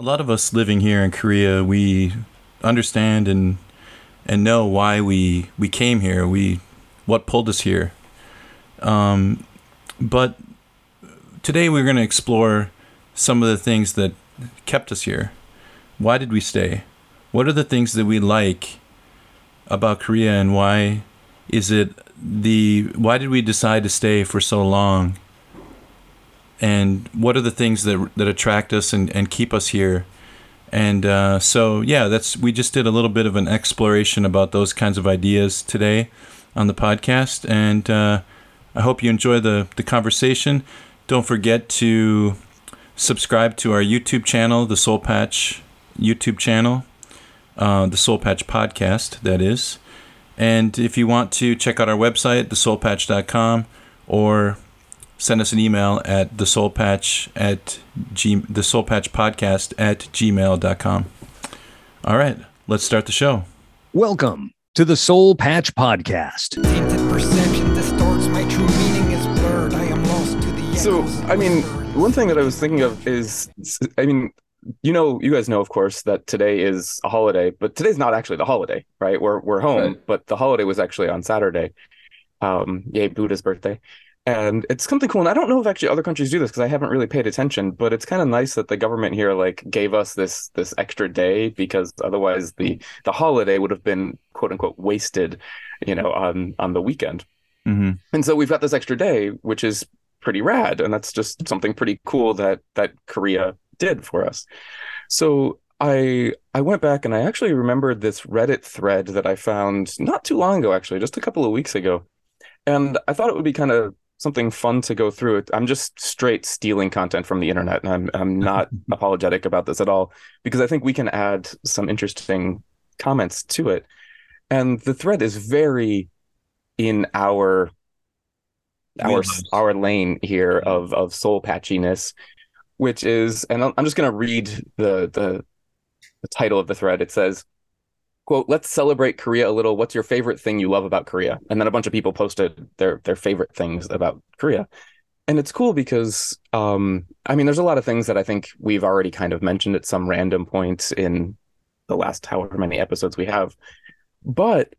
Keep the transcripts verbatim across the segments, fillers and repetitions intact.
A lot of us living here in Korea, we understand and and know why we we came here. We what pulled us here. Um, but today we're going to explore some of the things that kept us here. Why did we stay? What are the things that we like about Korea, and why is it the why did we decide to stay for so long? And what are the things that that attract us and, and keep us here? And uh, so, yeah, that's we just did a little bit of an exploration about those kinds of ideas today on the podcast. And uh, I hope you enjoy the, the conversation. Don't forget to subscribe to our YouTube channel, the Soul Patch YouTube channel, uh, the Soul Patch podcast, that is. And if you want to check out our website, the soul patch dot com, or send us an email at theseoulpatch at g theseoulpatchpodcast at gmail dot com. All right, let's start the show. Welcome to the Soul Patch Podcast. Tainted perception distorts my true meaning is blurred. I am lost to the So, I mean, one thing that I was thinking of is, I mean, you know, you guys know, of course, that today is a holiday, but today's not actually the holiday, right? We're we're home, right. But the holiday was actually on Saturday. Um, yay, Buddha's birthday. And it's something cool, and I don't know if actually other countries do this because I haven't really paid attention, but it's kind of nice that the government here like gave us this this extra day, because otherwise the the holiday would have been quote unquote wasted, you know, on on the weekend. Mm-hmm. And so we've got this extra day, which is pretty rad, and that's just something pretty cool that that Korea did for us. So I I went back and I actually remembered this Reddit thread that I found not too long ago, actually, just a couple of weeks ago, and I thought it would be kind of something fun to go through. It. I'm just straight stealing content from the internet, and I'm I'm not apologetic about this at all, because I think we can add some interesting comments to it. And the thread is very in our our our lane here of of soul patchiness, which is, and I'm just going to read the, the the title of the thread. It says, quote, "Let's celebrate Korea a little. What's your favorite thing you love about Korea?" And then a bunch of people posted their their favorite things about Korea. And it's cool because, um, I mean, there's a lot of things that I think we've already kind of mentioned at some random point in the last however many episodes we have. But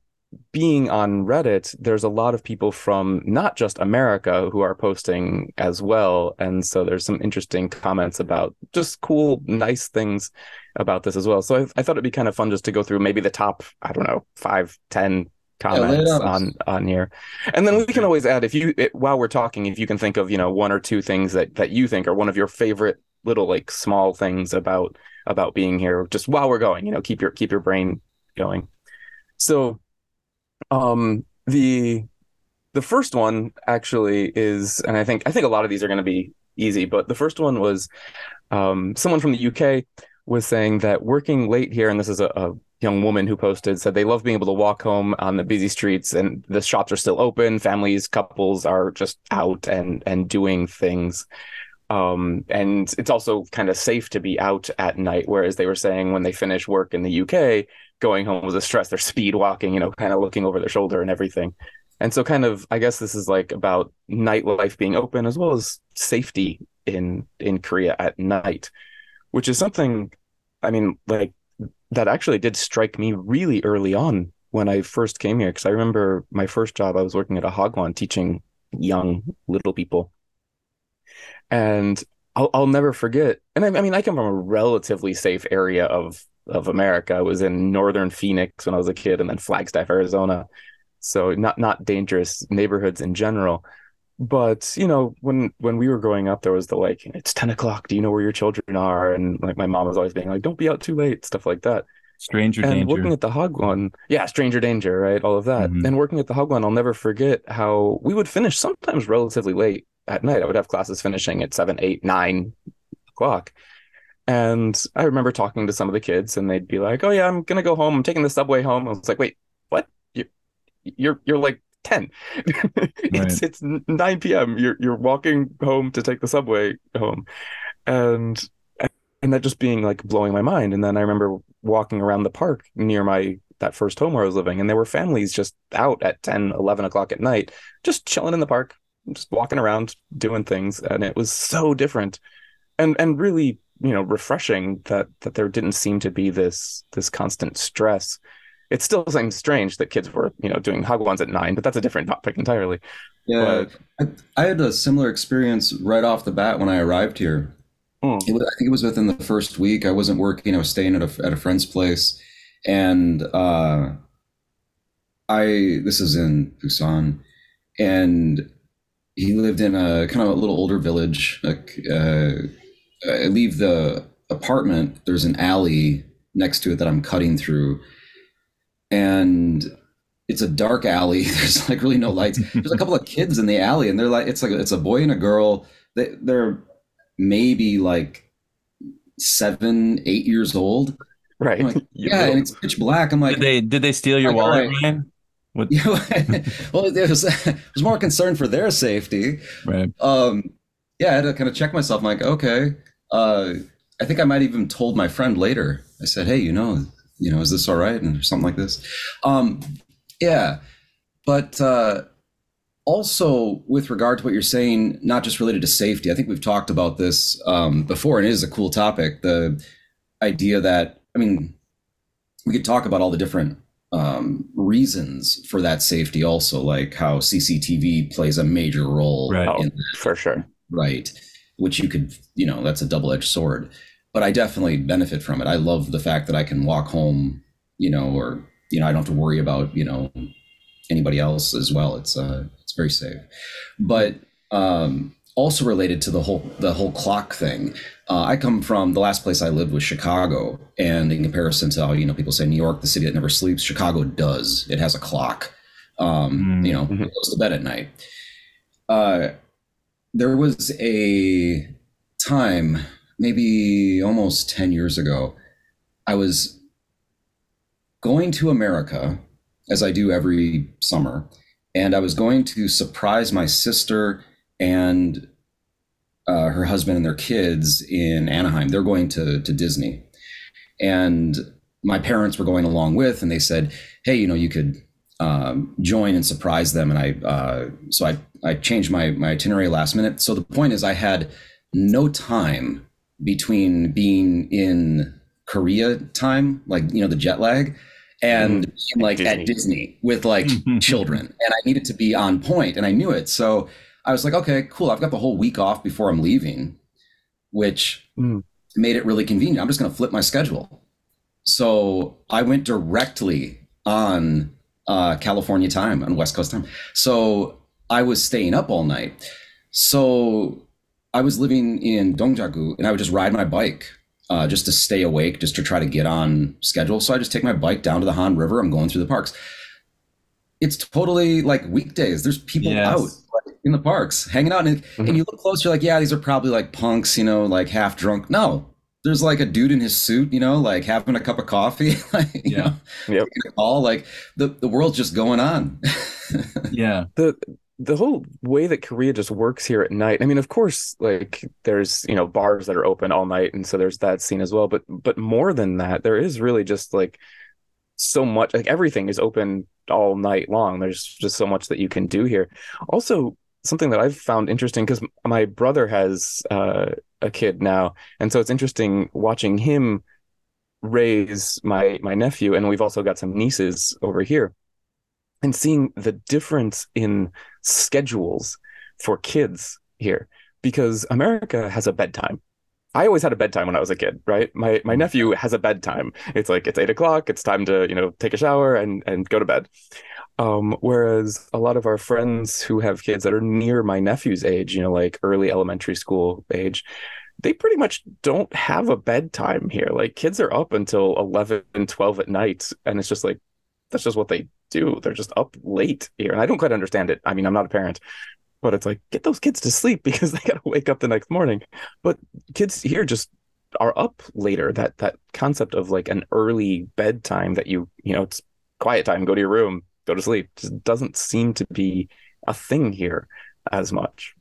being on Reddit, there's a lot of people from not just America who are posting as well. And so there's some interesting comments about just cool, nice things about this as well. So I, I thought it'd be kind of fun just to go through maybe the top, I don't know, five, ten comments yeah, on, on here. And then we can always add, if you, it, while we're talking, if you can think of, you know, one or two things that, that you think are one of your favorite little, like, small things about, about being here, just while we're going, you know, keep your, keep your brain going. So, Um, the the first one actually is, and I think I think a lot of these are going to be easy, but the first one was um, someone from the U K was saying that working late here, and this is a, a young woman who posted, said they love being able to walk home on the busy streets and the shops are still open, families, couples are just out and, and doing things. Um, and it's also kind of safe to be out at night, whereas they were saying when they finish work in the U K, going home was a stress. They're speed walking, you know, kind of looking over their shoulder and everything. And so kind of, I guess this is like about nightlife being open as well as safety in, in Korea at night, which is something, I mean, like that actually did strike me really early on when I first came here. Cause I remember my first job, I was working at a hagwon teaching young little people. And I'll, I'll never forget. And I, I mean, I come from a relatively safe area of, of America. I was in Northern Phoenix when I was a kid, and then Flagstaff, Arizona. So not not dangerous neighborhoods in general. But, you know, when when we were growing up, there was the like, it's ten o'clock. Do you know where your children are? And like my mom was always being like, don't be out too late, stuff like that. Stranger and danger. And working at the hagwon, yeah, stranger danger, right? All of that. Mm-hmm. And working at the hagwon, I'll never forget how we would finish sometimes relatively late at night. I would have classes finishing at seven, eight, nine o'clock. And I remember talking to some of the kids, and they'd be like, "Oh yeah, I'm gonna go home. I'm taking the subway home." I was like, "Wait, what? You're you're, you're like ten. Right. It's it's nine p.m. You're you're walking home to take the subway home," and and that just being like blowing my mind. And then I remember walking around the park near my that first home where I was living, and there were families just out at ten, eleven o'clock at night, just chilling in the park, just walking around doing things, and it was so different, and and really you know, refreshing that that there didn't seem to be this this constant stress. It still seems strange that kids were, you know, doing hagwons at nine, but that's a different topic entirely. Yeah, but... I, I had a similar experience right off the bat when I arrived here. Mm. It was, I think it was within the first week. I wasn't working. I was staying at a at a friend's place, and uh, I this is in Busan, and he lived in a kind of a little older village. Like, uh, I leave the apartment. There's an alley next to it that I'm cutting through. And it's a dark alley. There's like really no lights. There's a couple of kids in the alley, and they're like, it's like it's a boy and a girl. They, they're maybe like seven, eight years old. Right. Like, yeah, and it's pitch black. I'm like, did they did they steal your like, wallet, right. man? What? Well, it was, I was more concerned for their safety. Right. Um, yeah, I had to kind of check myself. I'm like, okay. Uh, I think I might even told my friend later. I said, hey, you know. You know, is this all right? And something like this. Um, yeah. But uh, also with regard to what you're saying, not just related to safety, I think we've talked about this um, before, and it is a cool topic. The idea that, I mean, we could talk about all the different um, reasons for that safety also, like how C C T V plays a major role. Right. In that. For sure. Right. Which you could, you know, that's a double-edged sword. But I definitely benefit from it. I love the fact that I can walk home, you know, or, you know, I don't have to worry about, you know, anybody else as well. It's uh, it's very safe. But um, also related to the whole the whole clock thing. Uh, I come from the last place I lived was Chicago. And in comparison to how, you know, people say New York, the city that never sleeps, Chicago does. It has a clock, um, mm-hmm. you know, it goes to bed at night. Uh, there was a time maybe almost ten years ago, I was going to America, as I do every summer, and I was going to surprise my sister and uh, her husband and their kids in Anaheim. They're going to, to Disney. And my parents were going along with, and they said, hey, you know, you could um, join and surprise them. And I, uh, so I, I changed my, my itinerary last minute. So the point is I had no time between being in Korea time, like, you know, the jet lag, and mm-hmm. like Disney. At Disney with like children. And I needed to be on point, and I knew it. So I was like, okay, cool. I've got the whole week off before I'm leaving, which mm. made it really convenient. I'm just going to flip my schedule. So I went directly on uh, California time, on West Coast time. So I was staying up all night. So I was living in Dongjakgu, and I would just ride my bike uh, just to stay awake, just to try to get on schedule. So I just take my bike down to the Han River. I'm going through the parks. It's totally like weekdays. There's people yes. out like, in the parks hanging out. And, mm-hmm. and you look close, you're like, yeah, these are probably like punks, you know, like half drunk. No, there's like a dude in his suit, you know, like having a cup of coffee. Like, yeah. You know, yep. all like the, the world's just going on. yeah. The, The whole way that Korea just works here at night. I mean, of course, like there's, you know, bars that are open all night. And so there's that scene as well. But but more than that, there is really just like so much, like everything is open all night long. There's just so much that you can do here. Also, something that I've found interesting, because my brother has uh, a kid now. And so it's interesting watching him raise my my nephew. And we've also got some nieces over here. And seeing the difference in schedules for kids here, because America has a bedtime. I always had a bedtime when I was a kid, right? My my nephew has a bedtime. It's like, it's eight o'clock. It's time to, you know, take a shower and, and go to bed. Um, whereas a lot of our friends who have kids that are near my nephew's age, you know, like early elementary school age, they pretty much don't have a bedtime here. Like kids are up until eleven and twelve at night. And it's just like, that's just what they do. They're just up late here. And I don't quite understand it. I mean, I'm not a parent, but it's like, get those kids to sleep because they got to wake up the next morning. But kids here just are up later. That that concept of like an early bedtime that you, you know, it's quiet time, go to your room, go to sleep, just doesn't seem to be a thing here as much.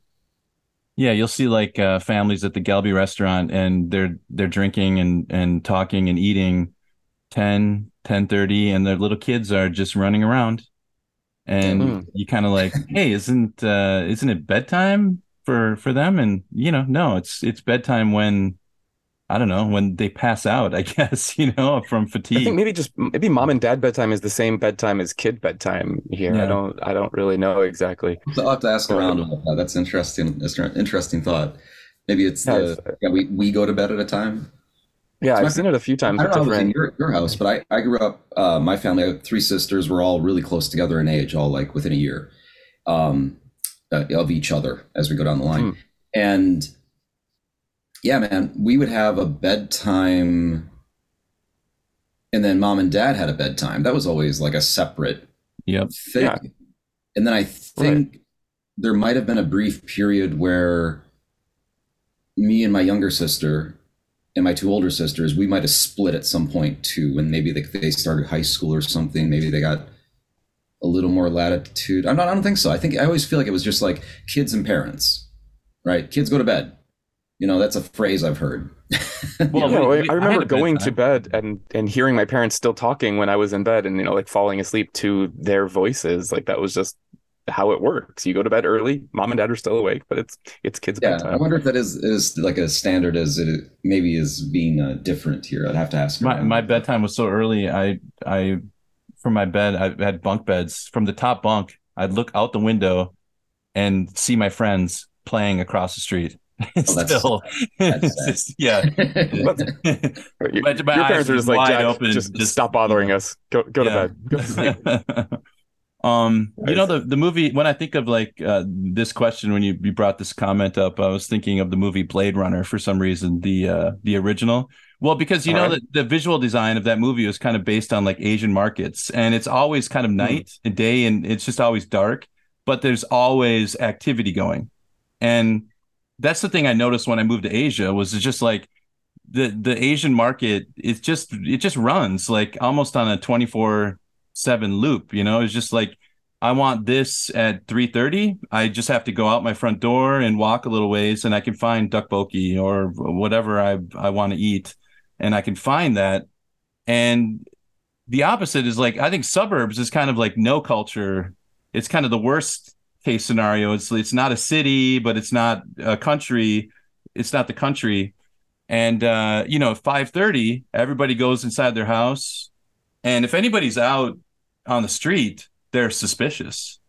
Yeah, you'll see like uh, families at the Galbi restaurant, and they're they're drinking and, and talking and eating ten, ten thirty, and their little kids are just running around, and mm. you kind of like, hey, isn't uh isn't it bedtime for for them? And you know, no, it's it's bedtime when I don't know, when they pass out, I guess, you know, from fatigue. I think maybe just maybe mom and dad bedtime is the same bedtime as kid bedtime here. Yeah. I don't I don't really know exactly. So I'll have to ask around. Uh, that's interesting. That's an interesting thought. Maybe it's the uh, yeah, we, we go to bed at a time. Yeah, so I've my, seen it a few times. I don't know in your, your house, but I, I grew up, uh, my family, I have three sisters, we're all really close together in age, all like within a year um, uh, of each other as we go down the line. Mm. And yeah, man, we would have a bedtime, and then mom and dad had a bedtime. That was always like a separate yep. thing. Yeah. And then I think right. there might have been a brief period where me and my younger sister and my two older sisters, we might have split at some point too, when maybe they, they started high school or something. Maybe they got a little more latitude. I'm not, I don't think so. I think I always feel like it was just like kids and parents, right? Kids go to bed. You know, that's a phrase I've heard. Well, yeah, wait, I remember I going to bed and, and hearing my parents still talking when I was in bed and, you know, like falling asleep to their voices. Like that was just how it works. You go to bed early, mom and dad are still awake, but it's it's kids' yeah, bedtime. I wonder if that is, is like a standard as it maybe is being uh, different here. I'd have to ask. My, my bedtime was so early. I, I, from my bed, I had bunk beds. From the top bunk, I'd look out the window and see my friends playing across the street. Oh, still, that's just, yeah. but, but your, your parents are just like, Jack, open, just, just stop bothering us. Go, go yeah. to bed. Go to sleep. um, nice. You know the the movie. When I think of like uh, this question, when you, you brought this comment up, I was thinking of the movie Blade Runner for some reason. The uh, the original. Well, because you All know right. that the visual design of that movie was kind of based on like Asian markets, and it's always kind of night mm. and day, and it's just always dark, but there's always activity going, and that's the thing I noticed when I moved to Asia was it's just like the, the Asian market, it's just, it just runs like almost on a twenty-four seven loop, you know, it's just like, I want this at three thirty. I just have to go out my front door and walk a little ways and I can find tteokbokki or whatever I, I want to eat. And I can find that. And the opposite is like, I think suburbs is kind of like no culture. It's kind of the worst case scenario. It's it's not a city, but it's not a country. It's not the country. And, uh, you know, five thirty, everybody goes inside their house. And if anybody's out on the street, they're suspicious.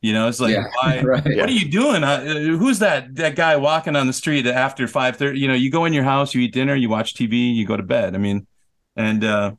You know, it's like, yeah, why, right, what yeah. are you doing? Uh, who's that that guy walking on the street after five thirty? You know, you go in your house, you eat dinner, you watch T V, you go to bed. I mean, and uh,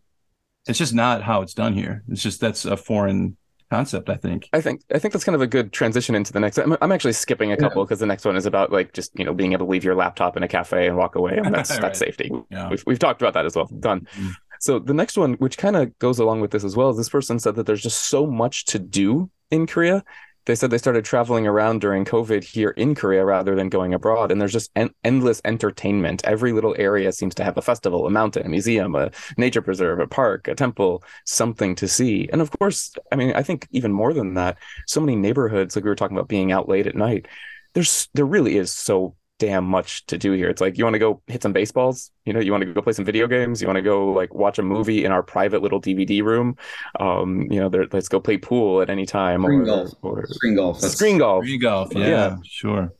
it's just not how it's done here. It's just that's a foreign concept, I think. I think I think that's kind of a good transition into the next. I'm, I'm actually skipping a couple because yeah. the next one is about like just, you know, being able to leave your laptop in a cafe and walk away. And that's right. that's safety. Yeah. We've we've talked about that as well. Done. Mm-hmm. So the next one, which kind of goes along with this as well, is this person said that there's just so much to do in Korea. They said they started traveling around during COVID here in Korea rather than going abroad. And there's just en- endless entertainment. Every little area seems to have a festival, a mountain, a museum, a nature preserve, a park, a temple, something to see. And of course, I mean, I think even more than that, so many neighborhoods, like we were talking about being out late at night, there's there really is so damn much to do here. It's like, you want to go hit some baseballs, you know, you want to go play some video games, you want to go like watch a movie in our private little D V D room, um you know, there, let's go play pool at any time, screen or, golf or screen golf that's screen golf screen golf yeah, yeah. sure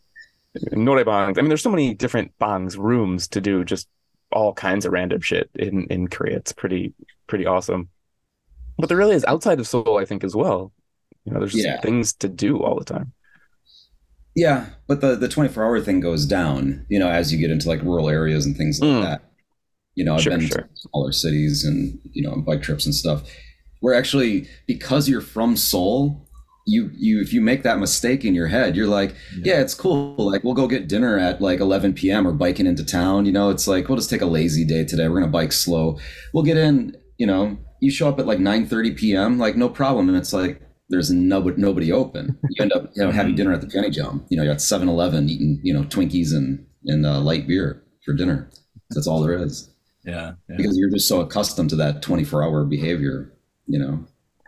norebangs. I mean, there's so many different bangs, rooms to do, just all kinds of random shit in in Korea. It's pretty pretty awesome. But there really is outside of Seoul, I think, as well. You know, there's just yeah. things to do all the time. Yeah, but the, the twenty-four hour thing goes down, you know, as you get into like rural areas and things like mm. that. You know, I've sure, been sure. to smaller cities and, you know, on bike trips and stuff. Where actually, because you're from Seoul, you, you if you make that mistake in your head, you're like, yeah. yeah, it's cool. Like, we'll go get dinner at like eleven p.m. or biking into town. You know, it's like, we'll just take a lazy day today. We're going to bike slow. We'll get in, you know, you show up at like nine thirty p.m. Like, no problem. And it's like, there's no, nobody open. You end up, you know, having dinner at the Jenny Jump. You know, you're at seven eleven eating, you know, Twinkies and, and uh, light beer for dinner. That's all there is. Yeah, yeah. Because you're just so accustomed to that twenty-four hour behavior, you know.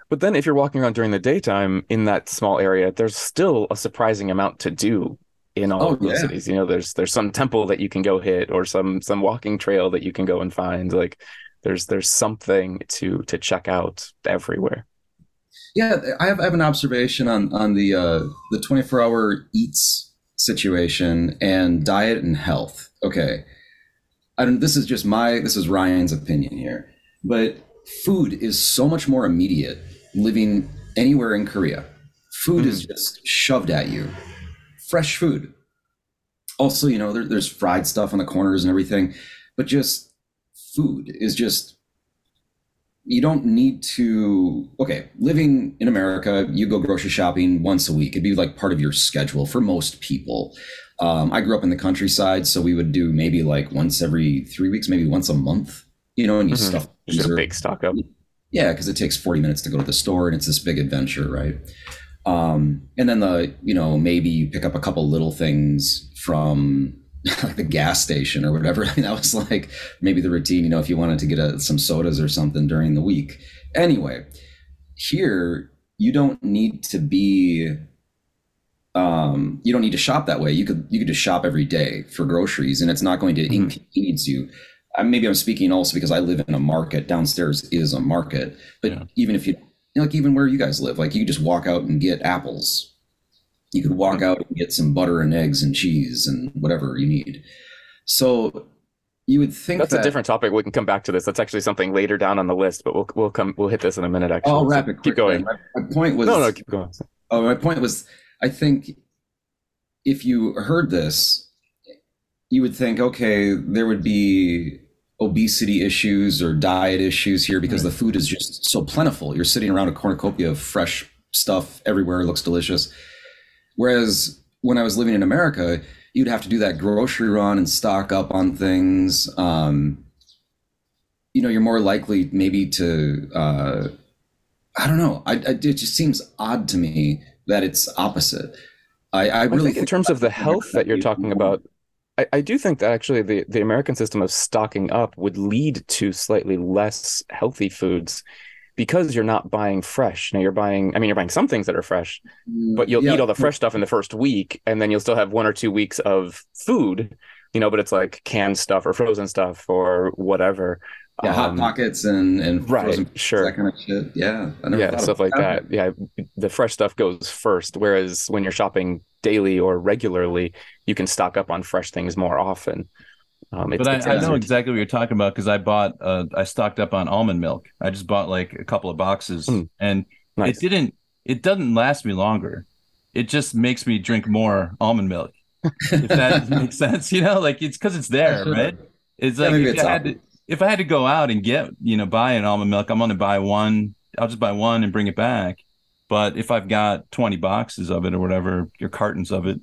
But then if you're walking around during the daytime in that small area, there's still a surprising amount to do in all oh, of those yeah. cities. You know, there's there's some temple that you can go hit or some some walking trail that you can go and find. Like, there's there's something to to check out everywhere. Yeah, I have I have an observation on on the uh, the twenty-four hour eats situation and diet and health. Okay, I don't, this is just my, this is Ryan's opinion here, but food is so much more immediate living anywhere in Korea. Food mm-hmm. is just shoved at you, fresh food. Also, you know, there, there's fried stuff on the corners and everything, but just food is just, you don't need to, okay, living in America, you go grocery shopping once a week. It'd be like part of your schedule for most people. Um, I grew up in the countryside, so we would do maybe like once every three weeks, maybe once a month, you know, and you mm-hmm. stuff. Just a big stock up. Yeah, because it takes forty minutes to go to the store and it's this big adventure, right? Um, and then the, you know, maybe you pick up a couple little things from like the gas station or whatever. I mean, that was like maybe the routine, you know, if you wanted to get a, some sodas or something during the week. Anyway, here you don't need to be, um, you don't need to shop that way. You could, you could just shop every day for groceries and it's not going to mm-hmm. inconvenience you. I, maybe I'm speaking also because I live in a market. Downstairs is a market, but yeah. even if you, you know, like even where you guys live, like you could just walk out and get apples. You could walk out and get some butter and eggs and cheese and whatever you need. So you would think that's that, a different topic. We can come back to this. That's actually something later down on the list, but we'll we'll come we'll hit this in a minute. Actually, I'll wrap it quickly. Keep going. My, my point was no, no, keep going. Oh, my point was, I think if you heard this, you would think, okay, there would be obesity issues or diet issues here because right. the food is just so plentiful. You're sitting around a cornucopia of fresh stuff everywhere. It looks delicious. Whereas when I was living in America, you'd have to do that grocery run and stock up on things. Um, you know, you're more likely maybe to, uh, I don't know. I, I, it just seems odd to me that it's opposite. I, I really I think in terms of the health that you're talking about, I, I do think that actually the, the American system of stocking up would lead to slightly less healthy foods because you're not buying fresh. Now you're buying, I mean, you're buying some things that are fresh, but you'll yeah. eat all the fresh stuff in the first week and then you'll still have one or two weeks of food, you know, but it's like canned stuff or frozen stuff or whatever. Yeah, um, hot pockets and, and right, frozen sure. that kind of shit. Yeah. I never yeah, stuff like that. Yeah. The fresh stuff goes first. Whereas when you're shopping daily or regularly, you can stock up on fresh things more often. Um, it's, but I, it's I know exactly what you're talking about because I bought, uh, I stocked up on almond milk. I just bought like a couple of boxes, mm, and nice. it didn't, it doesn't last me longer. It just makes me drink more almond milk. If that makes sense, you know, like it's because it's there, sure. right? It's like if, it's I had to, if I had to go out and get, you know, buy an almond milk, I'm going to buy one. I'll just buy one and bring it back. But if I've got twenty boxes of it or whatever, your cartons of it,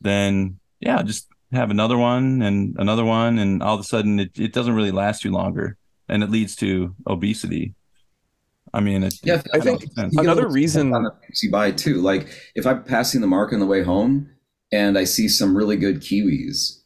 then yeah, just have another one and another one, and all of a sudden it, it doesn't really last you longer, and it leads to obesity. I mean, it, yeah, I, I think another reason on the things you buy too. Like if I'm passing the market on the way home and I see some really good kiwis,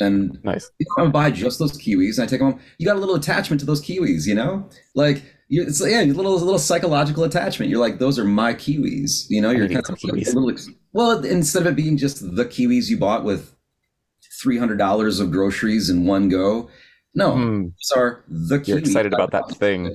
and nice. you know, I buy just those kiwis and I take them home. You got a little attachment to those kiwis, you know, like you, it's yeah, a little little psychological attachment. You're like, those are my kiwis, you know. You're kind of like a little, well, instead of it being just the kiwis you bought with three hundred dollars of groceries in one go. No, mm. these are the kiwi. You're excited about that thing. Yeah,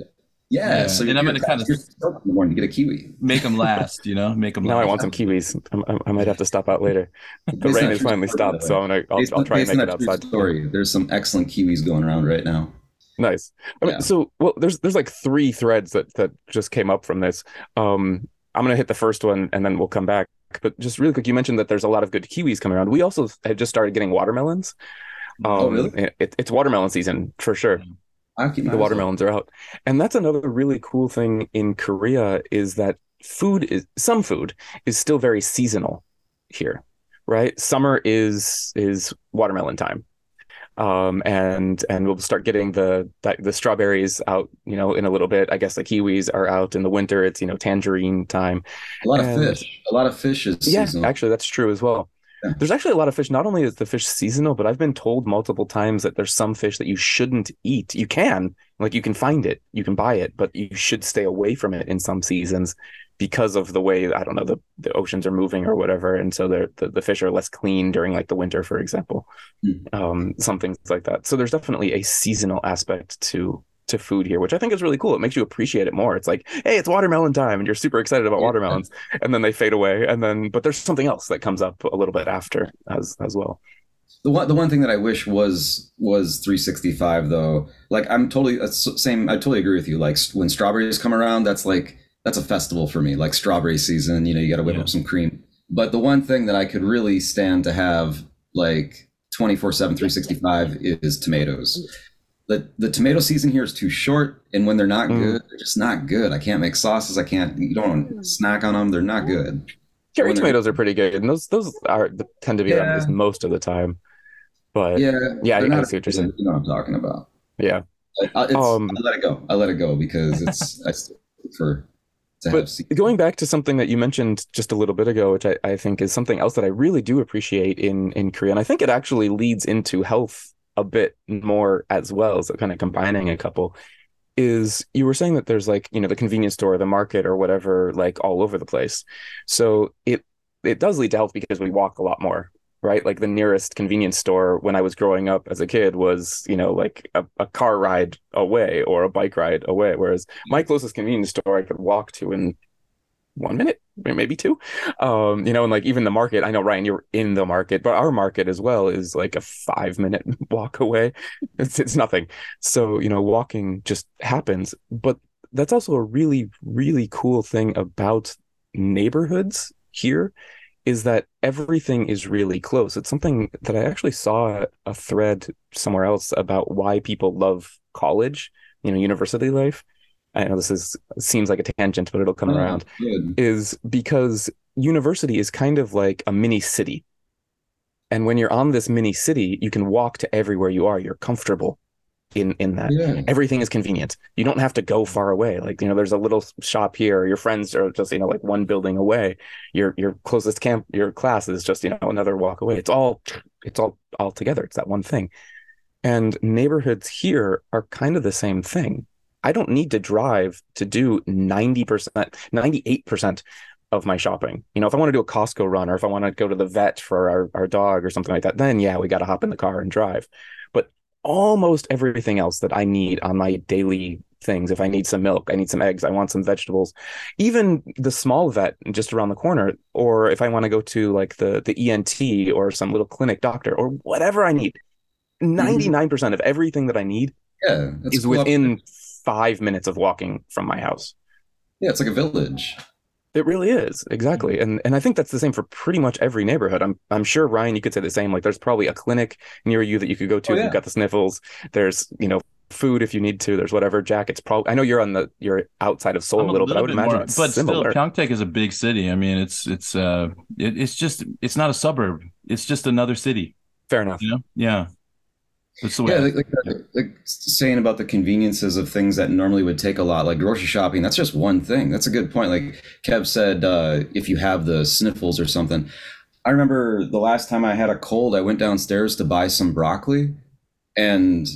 yeah. So and I'm going to kind of to get a kiwi. Make them last, you know, make them now last. Now I want some kiwis. I'm, I might have to stop out later. The rain has finally stopped, so I'm gonna, I'll, I'll try and make it outside. Story. There's some excellent kiwis going around right now. Nice. I mean, yeah. So well, there's there's like three threads that, that just came up from this. Um, I'm going to hit the first one and then we'll come back. But just really quick, you mentioned that there's a lot of good kiwis coming around. We also have just started getting watermelons. Um, oh, really? It, it's watermelon season for sure. The watermelons are out. And that's another really cool thing in Korea is that food is some food is still very seasonal here, right? Summer is is watermelon time. Um, and and we'll start getting the, the the strawberries out, you know, in a little bit. I guess the kiwis are out in the winter. It's, you know, tangerine time. A lot and, of fish. A lot of fish is yeah, seasonal. Yeah, actually, that's true as well. Yeah. There's actually a lot of fish. Not only is the fish seasonal, but I've been told multiple times that there's some fish that you shouldn't eat. You can, like you can find it, you can buy it, but you should stay away from it in some seasons because of the way, I don't know, the, the oceans are moving or whatever. And so the, the fish are less clean during like the winter, for example, mm. um, some things like that. So there's definitely a seasonal aspect to to food here, which I think is really cool. It makes you appreciate it more. It's like, hey, it's watermelon time. And you're super excited about yeah. watermelons. And then they fade away. And then, but there's something else that comes up a little bit after as as well. The one, the one thing that I wish was was three sixty-five though. Like I'm totally uh, same. I totally agree with you. Like when strawberries come around, that's like that's a festival for me. Like strawberry season, you know, you got to whip yeah. up some cream. But the one thing that I could really stand to have like twenty-four seven, three sixty-five is tomatoes. The the tomato season here is too short, and when they're not mm. good, they're just not good. I can't make sauces. I can't. You don't mm. snack on them. They're not good. Cherry tomatoes are pretty good, and those those are tend to be yeah. on most of the time. But yeah, yeah, I see what you're saying. You know what I'm talking about. Yeah, I, it's, um, I let it go. I let it go because it's I still prefer. But going back to something that you mentioned just a little bit ago, which I, I think is something else that I really do appreciate in, in Korea, and I think it actually leads into health a bit more as well, so kind of combining a couple, is you were saying that there's like, you know, the convenience store, the market or whatever, like all over the place. So it it does lead to health because we walk a lot more, right? Like the nearest convenience store when I was growing up as a kid was, you know, like a, a car ride away or a bike ride away. Whereas my closest convenience store I could walk to in one minute, maybe two, um, you know, and like even the market, I know, Ryan, you're in the market, but our market as well is like a five minute walk away. It's, it's nothing. So, you know, walking just happens, but that's also a really, really cool thing about neighborhoods here is that everything is really close. It's something that I actually saw a thread somewhere else about why people love college, you know, university life. I know this is seems like a tangent, but it'll come oh, around, good. Is because university is kind of like a mini city. And when you're on this mini city, you can walk to everywhere you are. You're comfortable in, in that. Yeah. Everything is convenient. You don't have to go far away. Like, you know, there's a little shop here. Your friends are just, you know, like one building away. Your your closest camp, your class is just, you know, another walk away. It's all it's all, all together. It's that one thing. And neighborhoods here are kind of the same thing. I don't need to drive to do ninety percent, ninety-eight percent of my shopping. You know, if I want to do a Costco run or if I want to go to the vet for our, our dog or something like that, then yeah, we got to hop in the car and drive. But almost everything else that I need on my daily things, if I need some milk, I need some eggs, I want some vegetables, even the small vet just around the corner, or if I want to go to like the, the E N T or some little clinic doctor or whatever I need, ninety-nine percent of everything that I need yeah, is cool. within five minutes of walking from my house. Yeah, it's like a village. It really is, exactly. And and I think that's the same for pretty much every neighborhood. I'm I'm sure, Ryan, you could say the same. Like there's probably a clinic near you that you could go to oh, if yeah. you've got the sniffles. There's, you know, food if you need to. There's whatever. Jack, it's probably I know you're on the you're outside of Seoul a, a little, little bit, I would imagine more, it's but similar. Still, Pyeongtaek is a big city. I mean, it's it's uh it, it's just it's not a suburb. It's just another city. Fair enough. You know? Yeah. That's the way yeah, like, like, yeah, like saying about the conveniences of things that normally would take a lot, like grocery shopping, that's just one thing. That's a good point. Like Kev said, uh, if you have the sniffles or something. I remember the last time I had a cold, I went downstairs to buy some broccoli and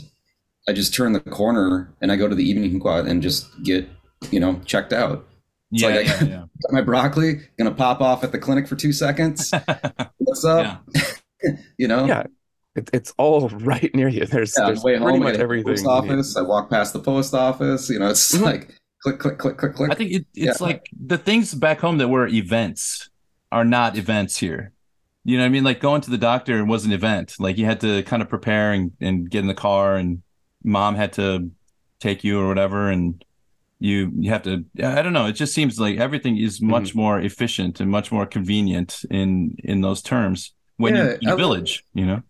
I just turned the corner and I go to the evening quad and just get, you know, checked out. It's yeah, like I yeah, yeah. got my broccoli, gonna pop off at the clinic for two seconds. What's up? Yeah. you know? Yeah. It, it's all right near you. There's, yeah, there's way pretty home, much everything. Post office. I walk past the post office. You know, it's mm-hmm. like click, click, click, click, click. I think it, it's yeah. like the things back home that were events are not events here. You know what I mean? Like going to the doctor was an event. Like you had to kind of prepare and, and get in the car and mom had to take you or whatever. And you, you have to, I don't know. It just seems like everything is much mm-hmm. more efficient and much more convenient in, in those terms when yeah, you're in a village, you know?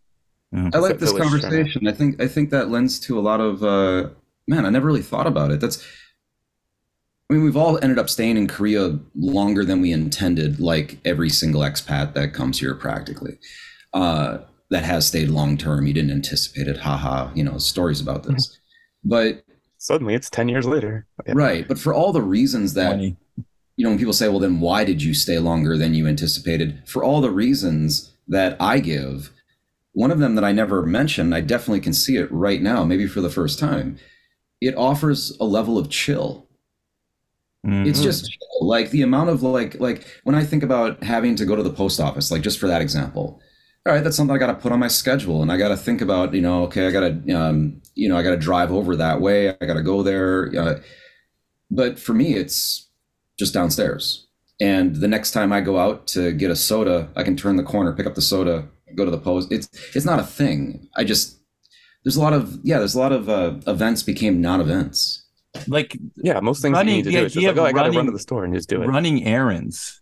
I like this conversation. I think I think that lends to a lot of uh, man. I never really thought about it. That's. I mean, we've all ended up staying in Korea longer than we intended. Like every single expat that comes here, practically, uh, that has stayed long term. You didn't anticipate it. Ha ha. You know, stories about this, but suddenly it's ten years later. Yeah. Right, but for all the reasons that twenty you know, when people say, "Well, then why did you stay longer than you anticipated?" For all the reasons that I give. One of them that I never mentioned, I definitely can see it right now, maybe for the first time. It offers a level of chill. Mm-hmm. It's just like the amount of like, like when I think about having to go to the post office, like just for that example, all right, that's something I got to put on my schedule and I got to think about, you know, okay, I got to, um, you know, I got to drive over that way. I got to go there. Uh, but for me, it's just downstairs. And the next time I go out to get a soda, I can turn the corner, pick up the soda, go to the post. It's it's not a thing. I just there's a lot of yeah there's a lot of uh, events became non-events. Like yeah, most things running, you need to do is just like, oh, I gotta run to the store and just do it. Running errands.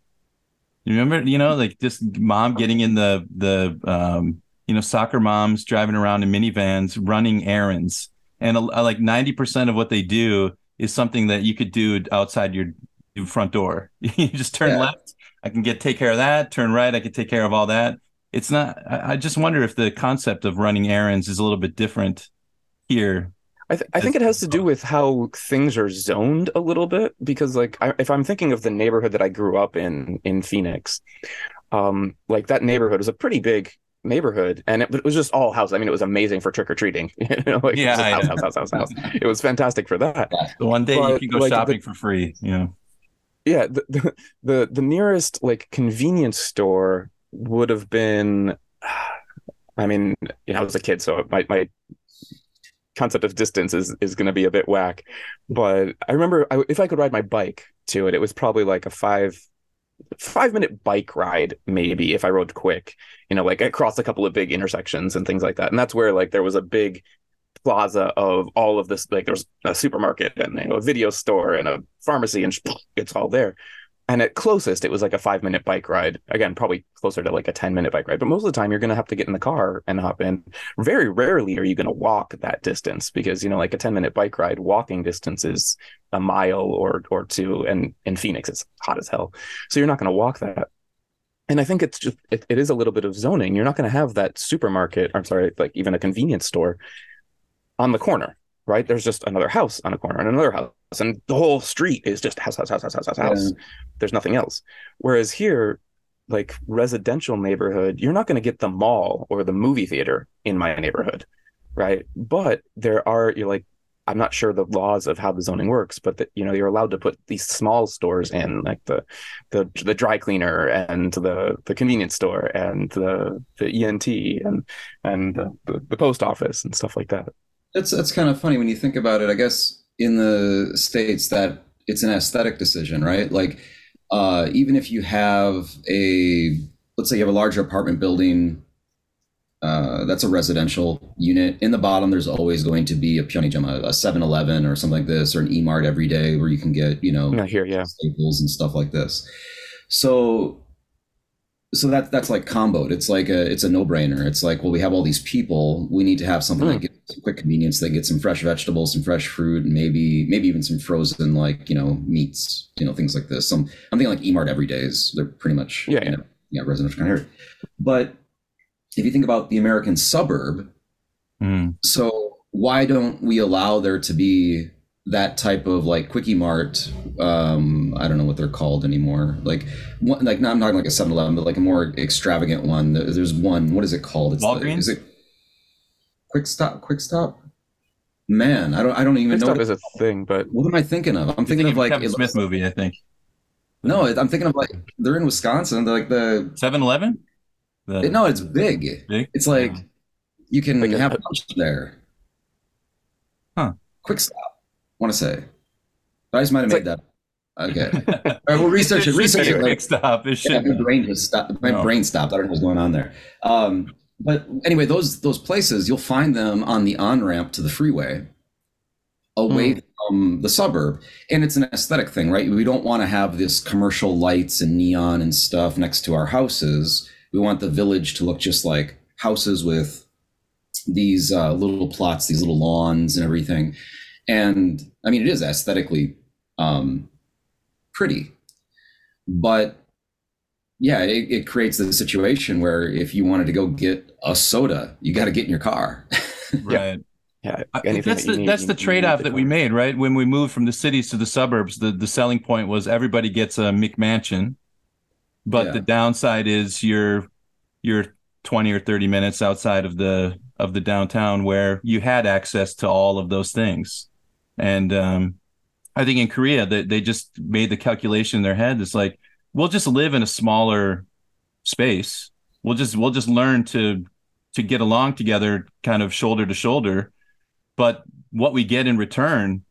You remember, you know, like just mom getting in the the um, you know, soccer moms driving around in minivans, running errands, and a, a, like ninety percent of what they do is something that you could do outside your front door. You just turn yeah. left, I can get take care of that. Turn right, I can take care of all that. It's not. I, I just wonder if the concept of running errands is a little bit different here. I, th- I think it has to do with how things are zoned a little bit, because like I, if I'm thinking of the neighborhood that I grew up in, in Phoenix, um, like that neighborhood was a pretty big neighborhood, and it, it was just all houses. I mean, it was amazing for trick-or-treating. You know, like yeah, house, house, house, house, house. It was fantastic for that. The one day but, you can go like, shopping the, for free. You know? Yeah. The, the, the, the nearest like convenience store would have been, I mean, you know, I was a kid, so my, my, concept of distance is is going to be a bit whack, but I remember I, if I could ride my bike to it, it was probably like a five five minute bike ride, maybe, if I rode quick, you know, like across a couple of big intersections and things like that. And that's where like there was a big plaza of all of this, like there's a supermarket and, you know, a video store and a pharmacy, and it's all there. And at closest, it was like a five minute bike ride. Again, probably closer to like a ten minute bike ride. But most of the time, you're going to have to get in the car and hop in. Very rarely are you going to walk that distance, because, you know, like a ten minute bike ride, walking distance is a mile or or two. And in Phoenix, it's hot as hell. So you're not going to walk that. And I think it's just it, it is a little bit of zoning. You're not going to have that supermarket. I'm sorry, like even a convenience store on the corner. Right. There's just another house on a corner and another house, and the whole street is just house, house, house, house, house, house, house. Yeah. There's nothing else. Whereas here, like residential neighborhood, you're not going to get the mall or the movie theater in my neighborhood. Right. But there are, you're like, I'm not sure the laws of how the zoning works, but that, you know, you're allowed to put these small stores in, like the the, the dry cleaner and the, the convenience store and the, the E N T and, and the, the, the post office and stuff like that. That's that's kind of funny when you think about it. I guess in the States that it's an aesthetic decision, right? Like uh, even if you have a, let's say you have a larger apartment building, uh, that's a residential unit. In the bottom, there's always going to be a Pyeongtaek, a seven eleven or something like this, or an E-Mart every day where you can get, you know, here, yeah. staples and stuff like this. So so that that's like comboed. It's like a it's a no-brainer. It's like, well, we have all these people. We need to have something mm. that gives some quick convenience. They get some fresh vegetables, some fresh fruit, and maybe maybe even some frozen, like, you know, meats, you know, things like this. Some I'm thinking like E-Mart every day is they're pretty much yeah you know, yeah residential kind of area. But if you think about the American suburb, mm. so why don't we allow there to be that type of like quickie mart, um, I don't know what they're called anymore. Like, one, like no, I'm not like a seven eleven, but like a more extravagant one. There's one. What is it called? It's Walgreens. The, is it Quick Stop? Quick Stop? Man, I don't. I don't even quick know. Quick Stop is a thing, but what am I thinking of? I'm thinking, thinking of like Kevin Smith like, movie. I think. No, I'm thinking of like they're in Wisconsin. They're like the seven eleven. No, it's big. big. It's like yeah. you can like have a, lunch there. Huh? Quick Stop. Want to say, I just might have it's made like, that. Okay, all right, we'll research it. it research it. Like, stop. It yeah, my brain just stopped. My no. brain stopped. I don't know what's going on there. Um, but anyway, those those places you'll find them on the on ramp to the freeway, away mm. from the suburb, and it's an aesthetic thing, right? We don't want to have this commercial lights and neon and stuff next to our houses. We want the village to look just like houses with these uh, little plots, these little lawns, and everything. And I mean, it is aesthetically um, pretty, but yeah, it, it creates the situation where if you wanted to go get a soda, you got to get in your car. Right. Yeah. yeah that's that the, need, that's the trade-off that we made, right? When we moved from the cities to the suburbs, the, the selling point was everybody gets a McMansion, but yeah. the downside is you're you're twenty or thirty minutes outside of the of the downtown where you had access to all of those things. And um, I think in Korea they, they just made the calculation in their head. It's like, we'll just live in a smaller space. We'll just we'll just learn to to get along together, kind of shoulder to shoulder. But what we get in return,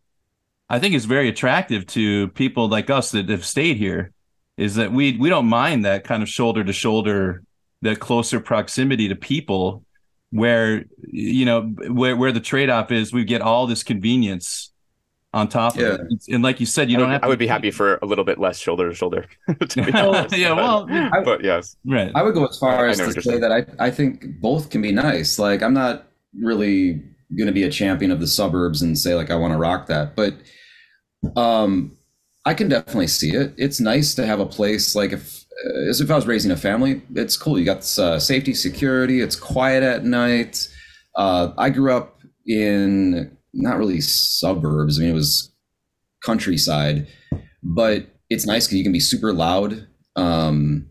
I think, is very attractive to people like us that have stayed here. Is that we we don't mind that kind of shoulder to shoulder the closer proximity to people, where, you know, where, where the trade-off is, we get all this convenience on top yeah. of it. And like you said, you I don't would, have to I would be happy for a little bit less shoulder to shoulder. To be honest, yeah, well, but, I, but yes. Right. I would go as far I, as I to say that I, I think both can be nice. Like, I'm not really going to be a champion of the suburbs and say, like, I want to rock that. But um, I can definitely see it. It's nice to have a place, like, if as if I was raising a family, it's cool. You got this, uh, safety, security, it's quiet at night. Uh, I grew up in not really suburbs. I mean, it was countryside, but it's nice because you can be super loud, um,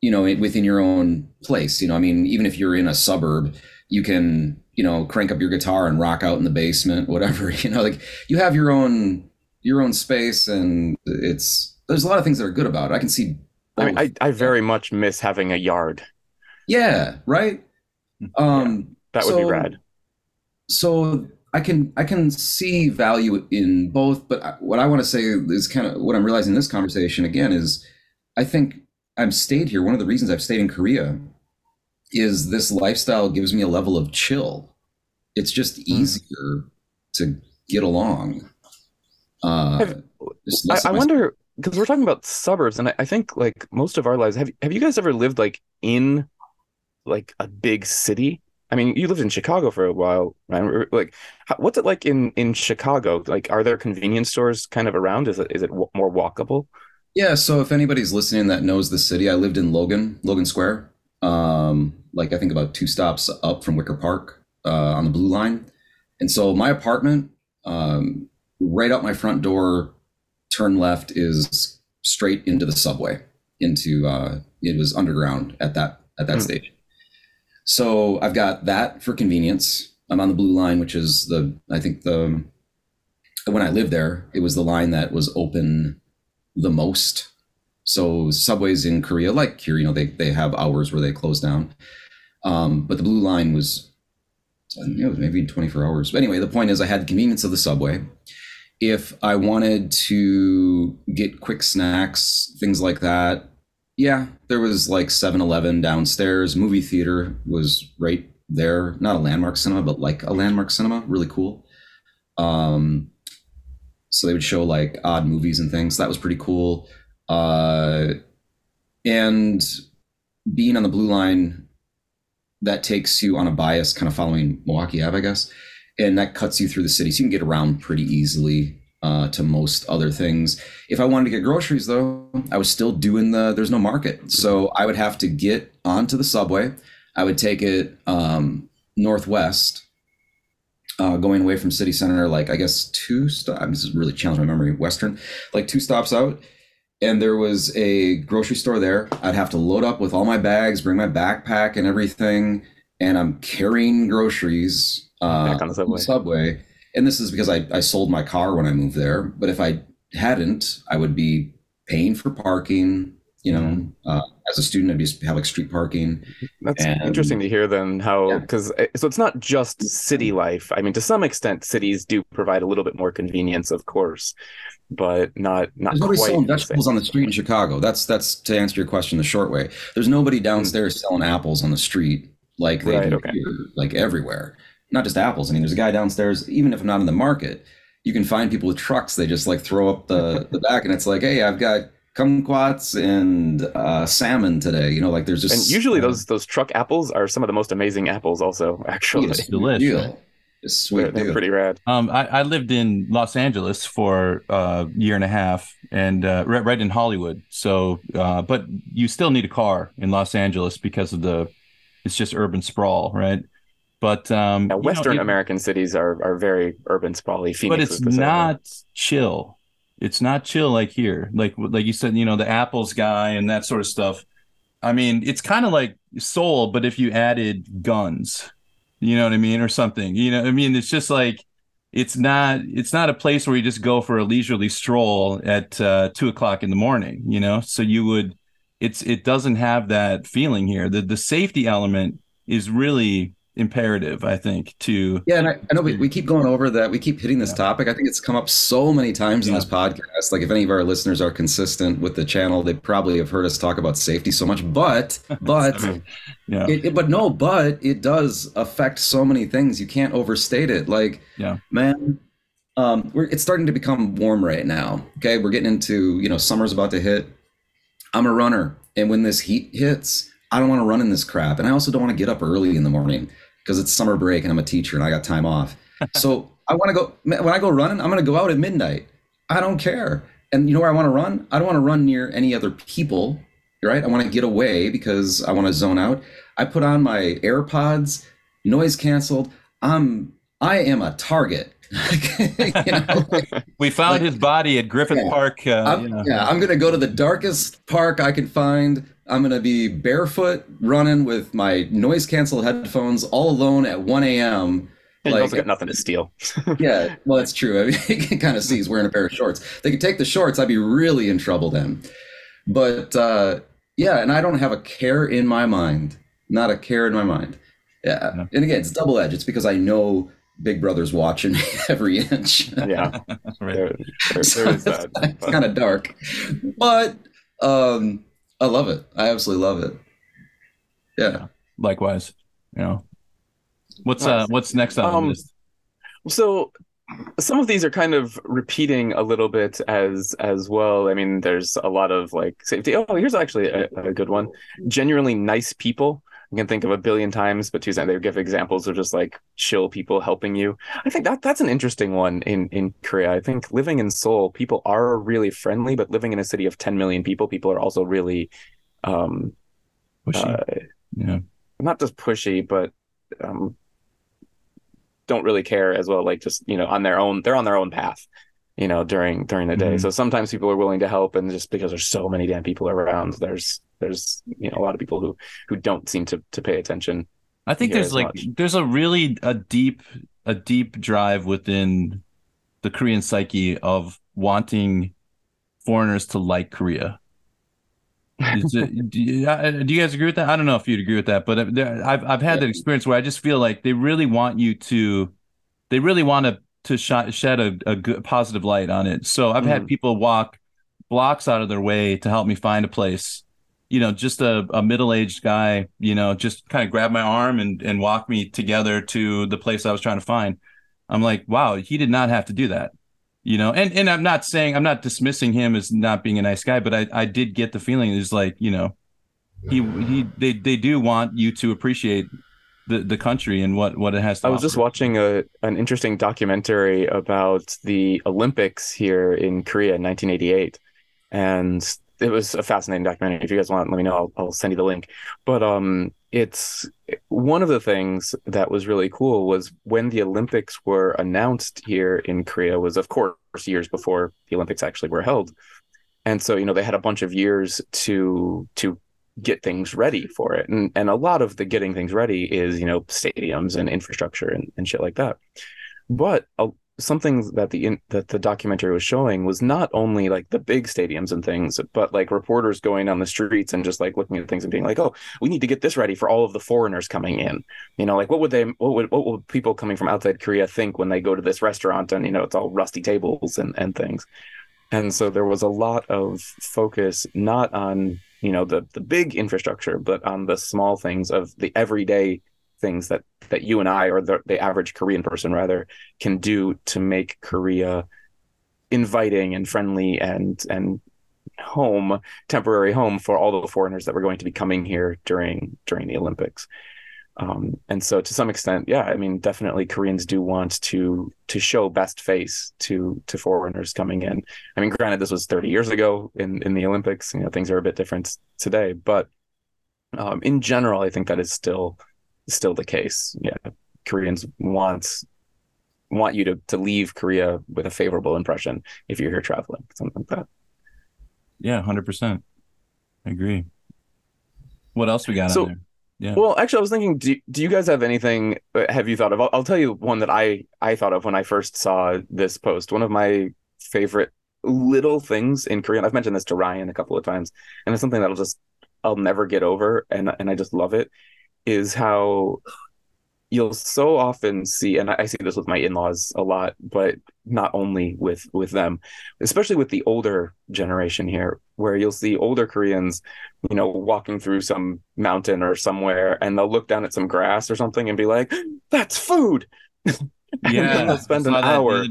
you know, within your own place. You know, I mean, even if you're in a suburb, you can, you know, crank up your guitar and rock out in the basement, whatever, you know, like you have your own, your own space, and it's, there's a lot of things that are good about it. I can see both. I mean, I, I very much miss having a yard. Yeah. Right. Um, yeah, that would so, be rad. So I can, I can see value in both, but what I want to say is kind of what I'm realizing in this conversation again is I think I've stayed here. One of the reasons I've stayed in Korea is this lifestyle gives me a level of chill. It's just easier to get along. Uh, I, I wonder, because we're talking about suburbs, and I, I think like most of our lives, have have you guys ever lived like in like a big city? I mean, you lived in Chicago for a while, right? Like, how, what's it like in, in Chicago? Like, are there convenience stores kind of around? Is it is it w- more walkable? Yeah. So if anybody's listening that knows the city, I lived in Logan, Logan Square, um, like I think about two stops up from Wicker Park uh, on the Blue Line. And so my apartment, um, right out my front door, turn left is straight into the subway, into uh, it was underground at that at that mm. stage. So I've got that for convenience. I'm on the Blue Line, which is the, I think the, when I lived there, it was the line that was open the most. So subways in Korea, like here, you know, they, they have hours where they close down. Um, but the Blue Line was, I think it was maybe twenty-four hours. But anyway, the point is I had the convenience of the subway. If I wanted to get quick snacks, things like that, yeah, there was like seven eleven downstairs. Movie theater was right there. Not a landmark cinema, but like a landmark cinema. Really cool. Um, so they would show like odd movies and things. That was pretty cool. Uh, and being on the Blue Line, that takes you on a bias kind of following Milwaukee Ave, I guess. And that cuts you through the city. So you can get around pretty easily. Uh, to most other things. If I wanted to get groceries though, I was still doing the, there's no market. So I would have to get onto the subway. I would take it um, northwest, uh, going away from city center, like I guess two stops, this is really challenging my memory, Western, like two stops out. And there was a grocery store there. I'd have to load up with all my bags, bring my backpack and everything. And I'm carrying groceries uh, back on the subway. On the subway. And this is because I, I sold my car when I moved there, but if I hadn't, I would be paying for parking, you know, mm-hmm. uh, as a student, I'd just have like street parking. That's and, interesting to hear then how, because yeah. so it's not just city life. I mean, to some extent, cities do provide a little bit more convenience, of course, but not, not There's quite. There's nobody selling vegetables on the street in Chicago. That's, that's to answer your question the short way. There's nobody downstairs mm-hmm. selling apples on the street like they right, do okay. here, like everywhere. Not just apples. I mean, there's a guy downstairs, even if I'm not in the market, you can find people with trucks. They just like throw up the, the back and it's like, hey, I've got kumquats and uh, salmon today. You know, like there's just. And usually uh, those those truck apples are some of the most amazing apples also, actually. It's delicious. It's sweet. They're, they're pretty rad. Um, I, I lived in Los Angeles for a year and a half and uh, right, right in Hollywood. So, uh, but you still need a car in Los Angeles because of the, it's just urban sprawl, right? But um, now, Western you know, it, American cities are are very urban sprawly. Phoenix but it's not area. chill. It's not chill like here. Like like you said, you know, the apples guy and that sort of stuff. I mean, it's kind of like Seoul, but if you added guns, you know what I mean, or something. You know, I mean, it's just like it's not it's not a place where you just go for a leisurely stroll at uh, two o'clock in the morning. You know, so you would. It's it doesn't have that feeling here. The the safety element is really. imperative, I think, to... Yeah, and I, I know we, we keep going over that. We keep hitting this yeah. topic. I think it's come up so many times yeah. in this podcast. Like, if any of our listeners are consistent with the channel, they probably have heard us talk about safety so much. But, but, yeah. it, it, but no, but it does affect so many things. You can't overstate it. Like, yeah. man... Um, we're, it's starting to become warm right now. Okay, we're getting into, you know, summer's about to hit. I'm a runner, and when this heat hits, I don't want to run in this crap, and I also don't want to get up early in the morning because it's summer break and I'm a teacher and I got time off. So I want to go when I go running. I'm going to go out at midnight. I don't care. And you know where I want to run? I don't want to run near any other people, right? I want to get away because I want to zone out. I put on my AirPods, noise canceled. I'm I am a target. you know, like, we found like, his body at Griffith yeah, Park. Uh, I'm, you know. Yeah, I'm gonna go to the darkest park I can find. I'm gonna be barefoot running with my noise cancel headphones, all alone at one a.m. Like, you also got nothing to steal. yeah, well, that's true. I mean, you can kind of see he's wearing a pair of shorts. They could take the shorts. I'd be really in trouble then. But uh, yeah, and I don't have a care in my mind. Not a care in my mind. Yeah, yeah. And again, it's double edged. It's because I know Big Brother's watching every inch. Yeah, right. there, there, so there is that. It's kind of dark, but um, I love it. I absolutely love it. Yeah. yeah. Likewise, you know, what's uh, what's next on um, this? So some of these are kind of repeating a little bit as as well. I mean, there's a lot of like safety. Oh, here's actually a, a good one. Genuinely nice people. You can think of a billion times, but Tuesday they give examples of just like chill people helping you. I think that that's an interesting one in, in Korea. I think living in Seoul, people are really friendly, but living in a city of ten million people, people are also really um, pushy. Uh, yeah, not just pushy, but um, don't really care as well. Like just, you know, on their own, they're on their own path, you know, during during the day. Mm-hmm. So sometimes people are willing to help, and just because there's so many damn people around, there's there's you know a lot of people who who don't seem to to pay attention. I think there's like much. there's a really a deep a deep drive within the Korean psyche of wanting foreigners to like Korea. Is it, do, you, do you guys agree with that? I don't know if you'd agree with that, but there, I've I've had yeah. that experience where I just feel like they really want you to, they really want to to sh- shed a, a good positive light on it. So I've mm. had people walk blocks out of their way to help me find a place. You know, just a, a middle-aged guy, you know, just kind of grabbed my arm and, and walked me together to the place I was trying to find. I'm like, wow, he did not have to do that, you know? And and I'm not saying, I'm not dismissing him as not being a nice guy, but I, I did get the feeling it's like, you know, he he they, they do want you to appreciate the, the country and what, what it has to offer. I was just watching a an interesting documentary about the Olympics here in Korea in nineteen eighty-eight. And it was a fascinating documentary. If you guys want, let me know. I'll, I'll send you the link. But um, it's one of the things that was really cool was when the Olympics were announced here in Korea was, of course, years before the Olympics actually were held. And so, you know, they had a bunch of years to to get things ready for it. And and a lot of the getting things ready is, you know, stadiums and infrastructure and, and shit like that. But a something that the in, that the documentary was showing was not only like the big stadiums and things, but like reporters going on the streets and just like looking at things and being like, oh, we need to get this ready for all of the foreigners coming in. You know, like what would they, what would, what would people coming from outside Korea think when they go to this restaurant and, you know, it's all rusty tables and, and things. And so there was a lot of focus, not on, you know, the, the big infrastructure, but on the small things of the everyday things that that you and I, or the, the average Korean person rather, can do to make Korea inviting and friendly and and home, temporary home for all the foreigners that were going to be coming here during during the Olympics. Um, and so to some extent, yeah, I mean, definitely Koreans do want to to show best face to to foreigners coming in. I mean, granted, this was thirty years ago in, in the Olympics, you know, things are a bit different today, but um, in general, I think that is still... still the case. Yeah, Koreans want want you to, to leave Korea with a favorable impression if you're here traveling, something like that. Yeah, one hundred percent. I agree. What else we got so, on there? Yeah. Well, actually, I was thinking, do, do you guys have anything, have you thought of? I'll, I'll tell you one that I, I thought of when I first saw this post. One of my favorite little things in Korea, and I've mentioned this to Ryan a couple of times, and it's something that'll just, I'll never get over, and and I just love it, is how you'll so often see, and I see this with my in-laws a lot, but not only with, with them, especially with the older generation here, where you'll see older Koreans, you know, walking through some mountain or somewhere, and they'll look down at some grass or something and be like, "That's food." And yeah, then they'll spend an hour.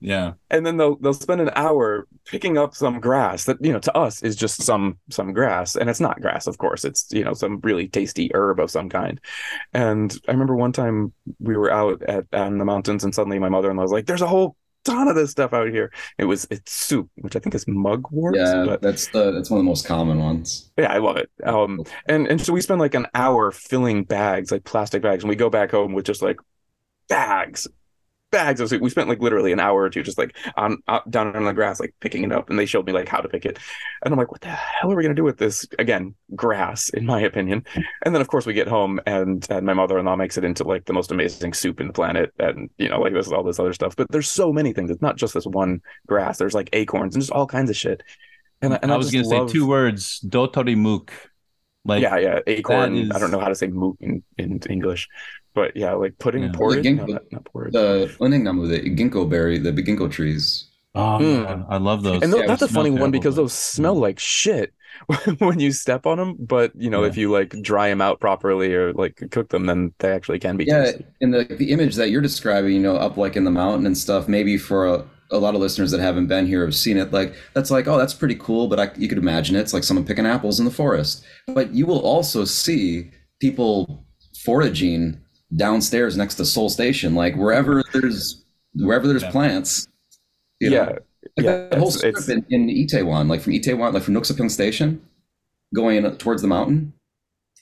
Yeah, and then they'll they'll spend an hour picking up some grass that, you know, to us is just some some grass, and it's not grass, of course. It's, you know, some really tasty herb of some kind. And I remember one time we were out at on the mountains, and suddenly my mother-in-law was like, "There's a whole ton of this stuff out here." It was it's soup, which I think is mugwort. Yeah, but that's the that's one of the most common ones. Yeah, I love it. Um, and and so we spend like an hour filling bags, like plastic bags, and we go back home with just like bags. bags of soup. We spent like literally an hour or two just like on out, down on the grass, like picking it up, and they showed me like how to pick it, and I'm like, what the hell are we gonna do with this? Again, grass, in my opinion. And then of course we get home, and, and my mother-in-law makes it into like the most amazing soup in the planet, and, you know, like this all this other stuff. But there's so many things. It's not just this one grass. There's like acorns and just all kinds of shit. And, and I, I was gonna love... say two words: dotori mook. Like, yeah, yeah, acorn. Is... I don't know how to say mook in, in English. But yeah, like putting yeah. porridge, the ginkgo, no, not, not porridge. The ginkgo berry, the ginkgo trees. Oh, mm. I love those. And th- yeah, that's a funny terrible, one because those smell yeah. like shit when you step on them. But, you know, yeah. if you like dry them out properly or like cook them, then they actually can be yeah, tasty. And the the image that you're describing, you know, up like in the mountain and stuff, maybe for a, a lot of listeners that haven't been here have seen it. Like, that's like, oh, that's pretty cool. But I, you could imagine it. It's like someone picking apples in the forest. But you will also see people foraging downstairs next to Seoul Station, like wherever there's wherever there's yeah. plants. You know? Yeah, like yeah. The whole it's, strip it's... In, in Itaewon, like from Itaewon, like from Noksapyeong Station, going towards the mountain.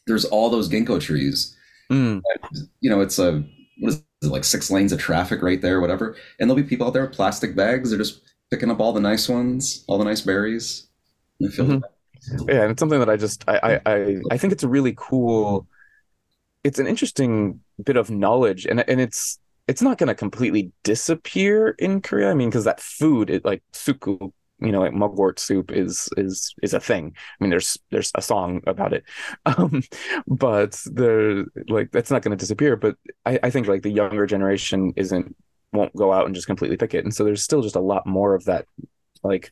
There's all those ginkgo trees. Mm. And, you know, it's a what is it, like six lanes of traffic right there, whatever. And there'll be people out there with plastic bags. They're just picking up all the nice ones, all the nice berries. And I feel mm-hmm. yeah, and it's something that I just I I I, I think it's a really cool. It's an interesting bit of knowledge, and and it's it's not going to completely disappear in Korea. I mean, because that food, it like suku, you know, like mugwort soup is is is a thing. I mean, there's there's a song about it, um, but the like that's not going to disappear. But I, I think like the younger generation isn't won't go out and just completely pick it, and so there's still just a lot more of that, like.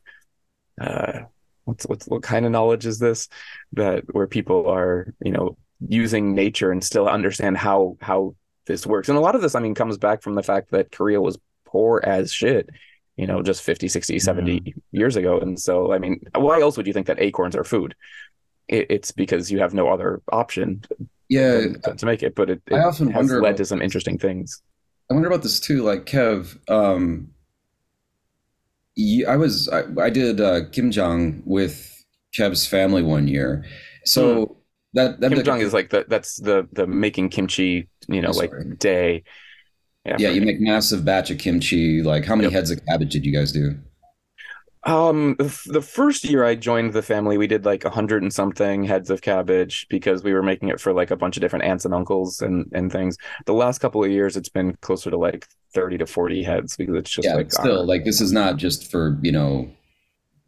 Uh, what's, what's what kind of knowledge is this that where people are, you know, using nature and still understand how how this works. And a lot of this, I mean, comes back from the fact that Korea was poor as shit, you know, just fifty, sixty, seventy yeah. years ago. And so, I mean, why else would you think that acorns are food? It, it's because you have no other option yeah, to, to make it. But it, it I often has wonder led to some interesting things. I wonder about this too, like Kev, um, I was, I, I did uh, Kimjang with Kev's family one year. So, mm. That, that Kimjang is like the that's the the making kimchi, you know, oh, like day. Yeah, yeah you me. make massive batch of kimchi. Like, how many yep. heads of cabbage did you guys do? Um, the, the first year I joined the family, we did like a hundred and something heads of cabbage because we were making it for like a bunch of different aunts and uncles and and things. The last couple of years, it's been closer to like thirty to forty heads because it's just yeah, like still our, like this is not just for, you know,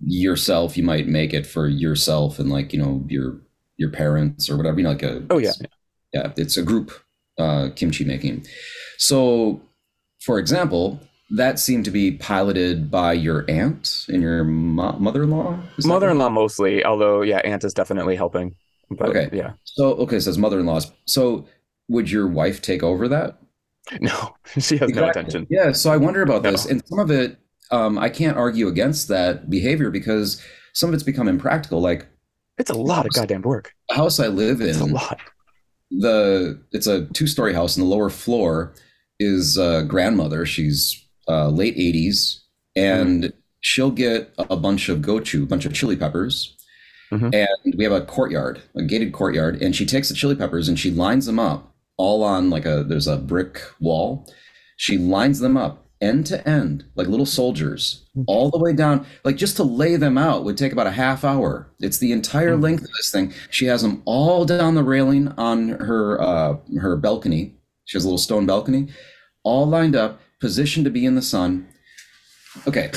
yourself. You might make it for yourself and like, you know, your. your parents or whatever, you know, like a, oh yeah. Yeah. It's a group, uh, kimchi making. So for example, that seemed to be piloted by your aunt and your mo- mother-in-law, mother-in-law right? mostly. Although yeah, aunt is definitely helping, but okay. yeah. So, okay. So it's mother-in-law's. So would your wife take over that? No, she has exactly. no attention. Yeah. So I wonder about no. this, and some of it, um, I can't argue against that behavior because some of it's become impractical. Like, it's a lot of goddamn work. The house I live in, it's a lot. The it's a two-story house, and the lower floor is a grandmother. She's uh, late eighties, and mm-hmm. she'll get a bunch of gochu, a bunch of chili peppers, mm-hmm. and we have a courtyard, a gated courtyard, and she takes the chili peppers and she lines them up all on like a there's a brick wall. She lines them up end to end, like little soldiers, all the way down. Like, just to lay them out would take about a half hour. It's the entire mm-hmm. length of this thing. She has them all down the railing on her uh, her balcony. She has a little stone balcony, all lined up, positioned to be in the sun. Okay,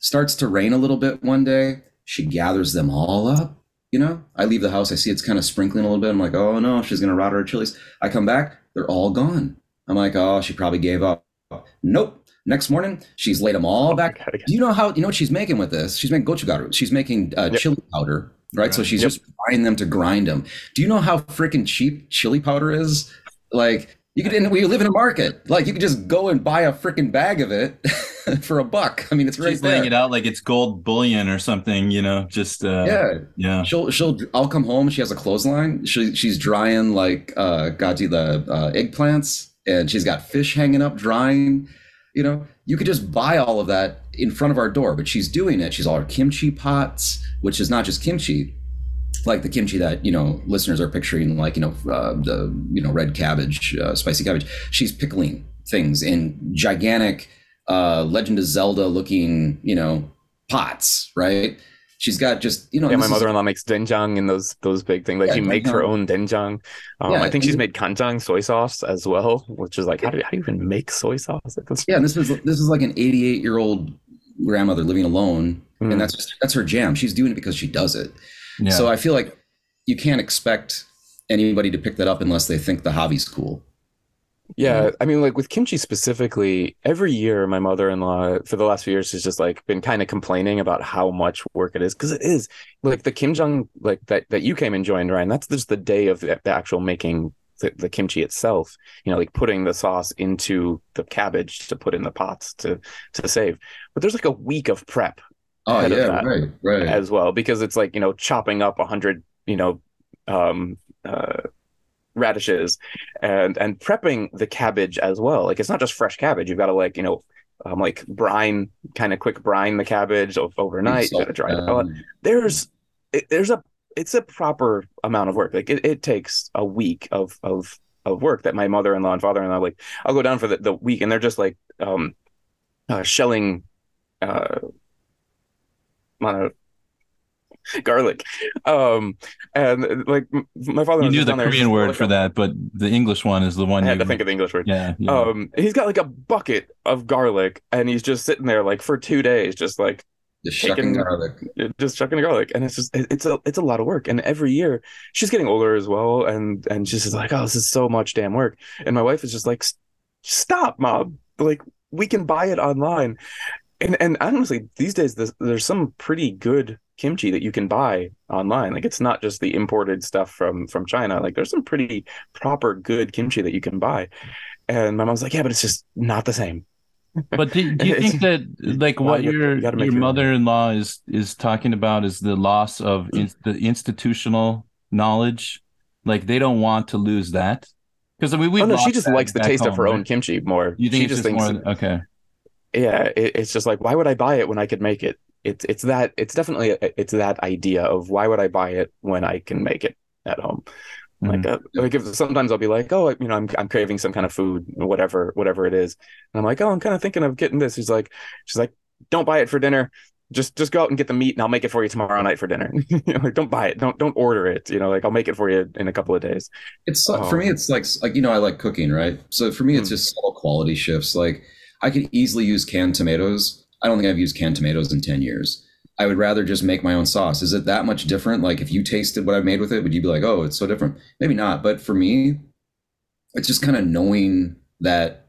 starts to rain a little bit one day. She gathers them all up, you know? I leave the house, I see it's kind of sprinkling a little bit. I'm like, oh no, she's gonna rot her chilies. I come back, they're all gone. I'm like, oh, she probably gave up. Nope. Next morning, she's laid them all back. Do you know how, you know what she's making with this? She's making gochugaru. She's making uh, yep. chili powder, right? right. So she's yep. just buying them to grind them. Do you know how freaking cheap chili powder is? Like, you could, and we live in a market. Like, you could just go and buy a freaking bag of it for a buck. I mean, it's right she's there. She's laying it out like it's gold bullion or something, you know, just, uh, yeah. yeah. She'll, she'll, I'll come home. She has a clothesline. She, she's drying like, uh, gaji, the uh, eggplants. And she's got fish hanging up, drying. You know, you could just buy all of that in front of our door, but she's doing it. She's all her kimchi pots, which is not just kimchi, like the kimchi that, you know, listeners are picturing, like, you know, uh, the, you know, red cabbage, uh, spicy cabbage. She's pickling things in gigantic uh, Legend of Zelda looking, you know, pots, right? She's got just, you know. Yeah, my mother-in-law is, makes doenjang and those those big things. Like yeah, she makes her own doenjang. Um, yeah, I think she's made kanjang soy sauce as well, which is like, how do you, how do you even make soy sauce? Like, yeah, and this is this is like an eighty-eight-year-old grandmother living alone, mm. and that's just, that's her jam. She's doing it because she does it. Yeah. So I feel like you can't expect anybody to pick that up unless they think the hobby's cool. Yeah, I mean, like with kimchi specifically, every year my mother-in-law for the last few years has just like been kind of complaining about how much work it is, because it is like the kimjang, like that that you came and joined, Ryan. That's just the day of the, the actual making the, the kimchi itself. You know, like putting the sauce into the cabbage to put in the pots to to save. But there's like a week of prep. Oh yeah, right, right. As well, because it's like, you know, chopping up a hundred, you know, um, uh. radishes and and prepping the cabbage as well. Like, it's not just fresh cabbage. You've got to, like, you know, um, like brine, kind of quick brine the cabbage overnight. So, you got to dry um, it out. There's it, there's a it's a proper amount of work. Like it, it takes a week of of of work that my mother-in-law and father-in-law, like, I'll go down for the, the week and they're just like um uh, shelling uh mono garlic, um and like my father you knew the Korean there, word like, for that, but the English one is the one I had you... to think of the English word. Yeah, yeah um he's got like a bucket of garlic and he's just sitting there like for two days just like just shucking garlic just shucking the garlic and it's just it's a it's a lot of work. And every year she's getting older as well, and and she's like, oh, this is so much damn work. And my wife is just like, stop, Mom, like we can buy it online. And and honestly, these days this, there's some pretty good kimchi that you can buy online. Like, it's not just the imported stuff from from China. Like, there's some pretty proper good kimchi that you can buy. And my mom's like, yeah, but it's just not the same. But do, do you think that like what well, your you your mother-in-law is is talking about is the loss of in, the institutional knowledge? Like, they don't want to lose that, because I mean, we oh, no, she just likes the taste home, of her right? own kimchi more. You think she just, just thinks more, okay. Yeah, it, it's just like, why would I buy it when I could make it? It's it's that it's definitely it's that idea of why would I buy it when I can make it at home? Mm-hmm. Like, uh, like if sometimes I'll be like, oh, you know, I'm I'm craving some kind of food, whatever whatever it is, and I'm like, oh, I'm kind of thinking of getting this. She's like, she's like, don't buy it for dinner. Just just go out and get the meat, and I'll make it for you tomorrow night for dinner. You know, like, don't buy it, don't don't order it. You know, like, I'll make it for you in a couple of days. It's so, um, for me, it's like like you know, I like cooking, right? So for me, it's mm-hmm. just subtle quality shifts, like. I could easily use canned tomatoes. I don't think I've used canned tomatoes in ten years. I would rather just make my own sauce. Is it that much different? Like, if you tasted what I made with it, would you be like, oh, it's so different? Maybe not. But for me, it's just kind of knowing that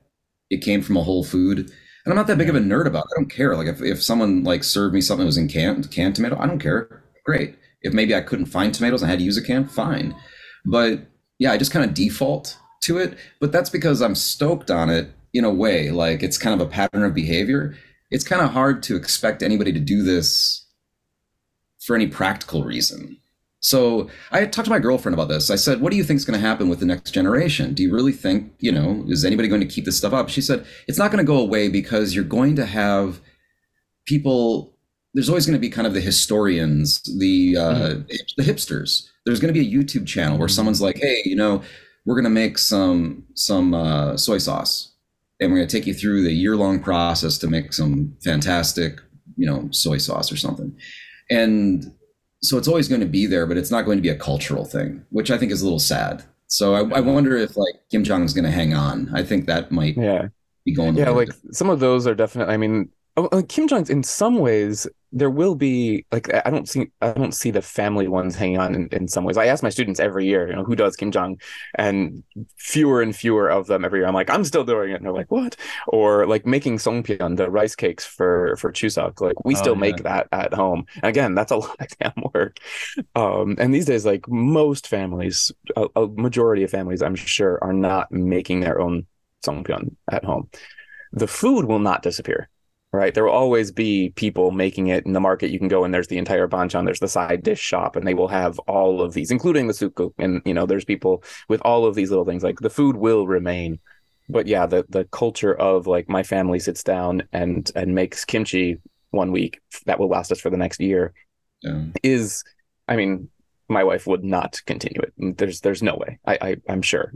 it came from a whole food. And I'm not that big of a nerd about it. I don't care. Like, if, if someone like served me something that was in canned, canned tomato, I don't care. Great. If maybe I couldn't find tomatoes and I had to use a can, fine. But yeah, I just kind of default to it. But that's because I'm stoked on it. In a way, like, it's kind of a pattern of behavior. It's kind of hard to expect anybody to do this for any practical reason. So I talked to my girlfriend about this. I said, what do you think is going to happen with the next generation? Do you really think, you know, is anybody going to keep this stuff up? She said, it's not going to go away, because you're going to have people, there's always going to be kind of the historians, the uh, mm-hmm. the hipsters. There's going to be a YouTube channel where someone's like, hey, you know, we're going to make some, some uh, soy sauce. And we're going to take you through the year-long process to make some fantastic, you know, soy sauce or something. And so it's always going to be there, but it's not going to be a cultural thing, which I think is a little sad. So I, I wonder if like Kim Jong is going to hang on. I think that might yeah. be going. Yeah, like some of those are definitely, I mean, Uh, Kim Jong's, in some ways, there will be like I don't see I don't see the family ones hanging on in, in some ways. I ask my students every year, you know, who does Kim Jong, and fewer and fewer of them every year. I'm like, I'm still doing it, and they're like, what? Or like making songpyeon, the rice cakes for for Chuseok. Like we oh, still yeah. make that at home. And again, that's a lot of damn work. Um, and these days, like most families, a, a majority of families, I'm sure, are not making their own songpyeon at home. The food will not disappear. Right. There will always be people making it in the market. You can go and there's the entire banchan. There's the side dish shop, and they will have all of these, including the sukguk. And, you know, there's people with all of these little things. Like the food will remain. But yeah, the, the culture of like my family sits down and and makes kimchi one week that will last us for the next year yeah. is, I mean, my wife would not continue it. There's there's no way. I, I, I'm sure.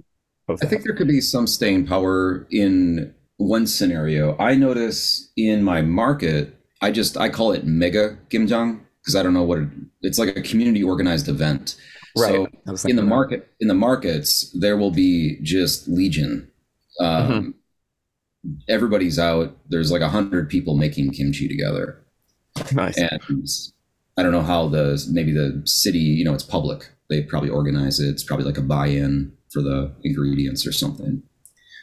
Of I think there could be some staying power in one scenario. I notice in my market, I just, I call it mega Gimjang because I don't know what it, it's like a community organized event. Right. So in the market, that. in the markets, there will be just legion. Um, mm-hmm. Everybody's out. There's like a hundred people making kimchi together. Nice. And I don't know how the, maybe the city, you know, it's public. They probably organize it. It's probably like a buy-in for the ingredients or something.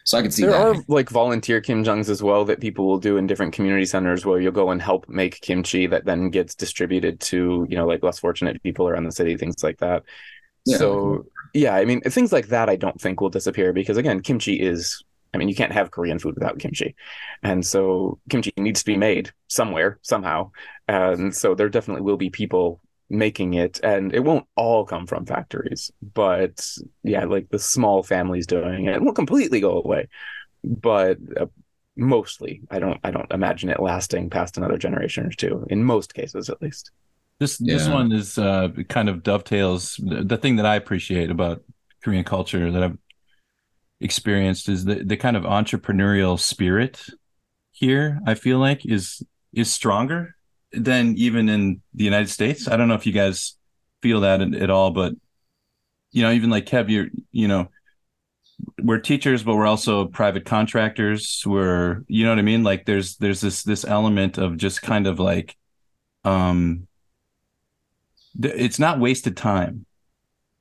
So I could see there that. Are like volunteer kimjongs as well that people will do in different community centers where you'll go and help make kimchi that then gets distributed to, you know, like less fortunate people around the city, things like that. Yeah. So, yeah, I mean, things like that I don't think will disappear because, again, kimchi is, I mean, you can't have Korean food without kimchi. And so kimchi needs to be made somewhere, somehow. And so there definitely will be people making it, and it won't all come from factories, but yeah, like the small families doing it, it won't completely go away, but uh, mostly I don't I don't imagine it lasting past another generation or two in most cases, at least. This yeah. this one is uh, kind of dovetails. The thing that I appreciate about Korean culture that I've experienced is the, the kind of entrepreneurial spirit here, I feel like is is stronger than even in the United States. I don't know if you guys feel that at, at all, but, you know, even like Kev, you're, you know, we're teachers, but we're also private contractors. We're, you know what I mean? Like there's, there's this, this element of just kind of like, um, th- it's not wasted time.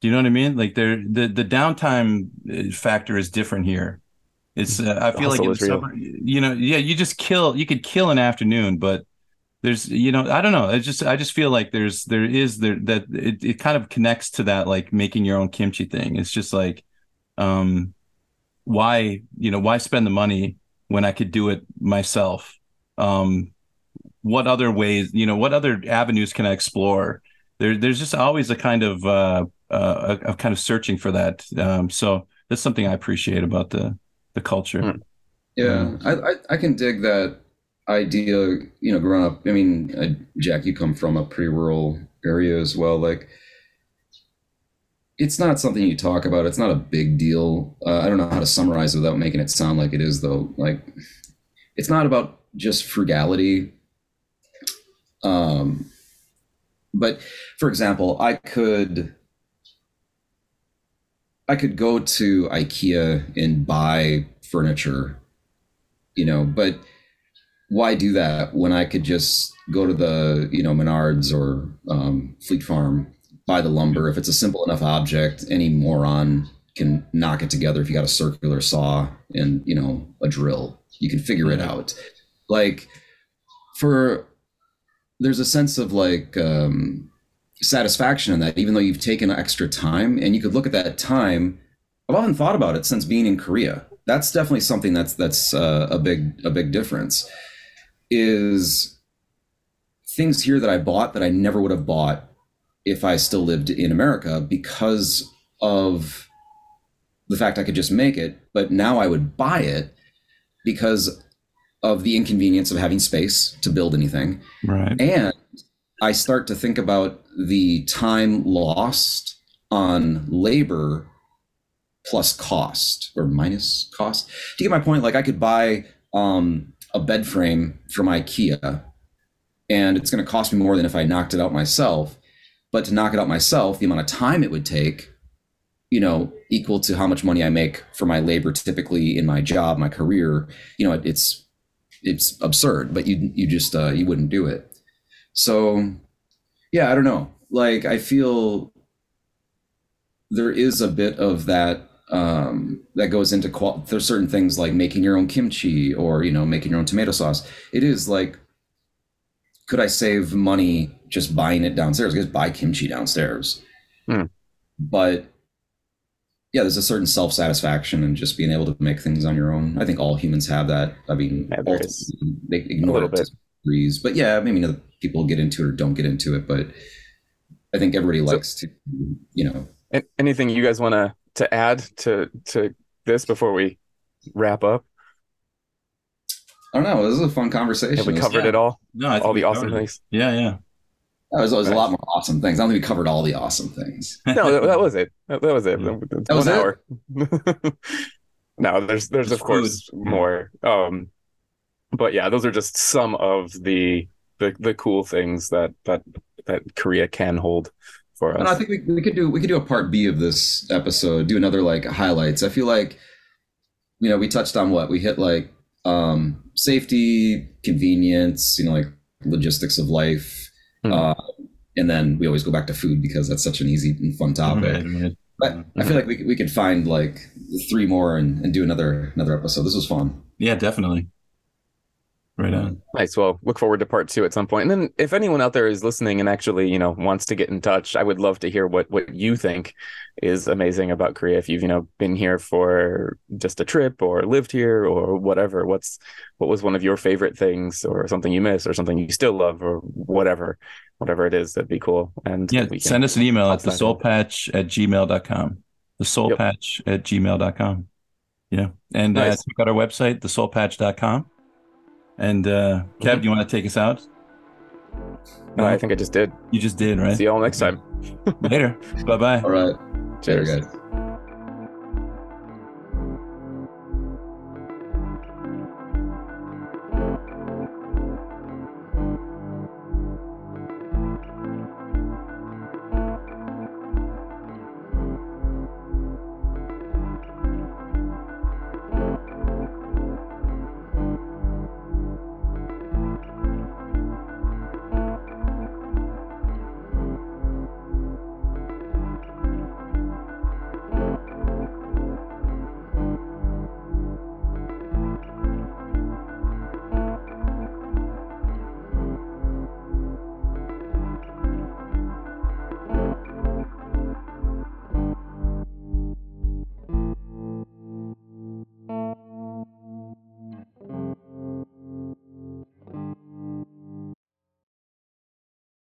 Do you know what I mean? Like there, the, the downtime factor is different here. It's, uh, I feel also like, in summer, you know, yeah, you just kill, you could kill an afternoon, but there's, you know, I don't know. I just, I just feel like there's, there is there that it, it kind of connects to that, like making your own kimchi thing. It's just like, um, why, you know, why spend the money when I could do it myself? Um, what other ways, you know, what other avenues can I explore? There, there's just always a kind of, uh, uh, a, a kind of searching for that. Um, so that's something I appreciate about the, the culture. Yeah. I, I, I can dig that idea, you know, growing up. I mean, uh, Jack, you come from a pretty rural area as well. Like, it's not something you talk about. It's not a big deal. Uh, I don't know how to summarize it without making it sound like it is, though. Like, it's not about just frugality. Um, but for example, I could, I could go to IKEA and buy furniture, you know, but why do that when I could just go to the, you know, Menards or um, Fleet Farm, buy the lumber? If it's a simple enough object, any moron can knock it together. If you got a circular saw and, you know, a drill, you can figure it out. Like, for, there's a sense of like um, satisfaction in that, even though you've taken extra time, and you could look at that time. I've often thought about it since being in Korea. That's definitely something that's that's uh, a big a big difference. Is things here that I bought that I never would have bought if I still lived in America because of the fact I could just make it, but now I would buy it because of the inconvenience of having space to build anything. Right. And I start to think about the time lost on labor plus cost or minus cost. Do you get my point? Like I could buy, um, a bed frame from IKEA, and it's going to cost me more than if I knocked it out myself. But to knock it out myself, the amount of time it would take, you know, equal to how much money I make for my labor typically in my job, my career, you know, it, it's it's absurd, but you you just uh, you wouldn't do it. So yeah, I don't know. Like, I feel there is a bit of that um, that goes into qual- there's certain things like making your own kimchi or, you know, making your own tomato sauce. It is like, could I save money just buying it downstairs? Just buy kimchi downstairs. Mm. But yeah, there's a certain self-satisfaction in just being able to make things on your own. I think all humans have that. I mean, yeah, they ignore it to degrees, but yeah, maybe other people get into it or don't get into it, but I think everybody likes so, to, you know. Anything you guys want to to add to to this before we wrap up? I don't know. This is a fun conversation. Have we covered yeah. it all? No, I think all the awesome it. things. Yeah, yeah. That was, that was right. a lot more awesome things. I don't think we covered all the awesome things. No, that, that was it. That, that was it. Yeah. That was One hour. No, there's there's That's of course food. more. Um, but yeah, those are just some of the the, the cool things that, that that Korea can hold for us. And I think we, we could do we could do a part B of this episode. Do another like highlights. I feel like, you know, we touched on what we hit like um, safety, convenience, you know, like logistics of life. Uh, and then we always go back to food because that's such an easy and fun topic. Right, right. But I feel like we we could find like three more and, and do another another episode. This was fun. Yeah, definitely. Right on. Nice. Well, look forward to part two at some point. And then if anyone out there is listening and actually, you know, wants to get in touch, I would love to hear what, what you think is amazing about Korea. If you've, you know, been here for just a trip or lived here or whatever, what's, what was one of your favorite things or something you miss or something you still love or whatever, whatever it is, that'd be cool. And yeah, send us an email at the soul patch at gmail dot com. the soul patch at gmail dot com. Yeah. And nice. uh, check out our website, the soul patch dot com. And uh, Kev, do you want to take us out? No, I think I just did. You just did, right? See you all next time. Later. Bye-bye. All right. Cheers, guys.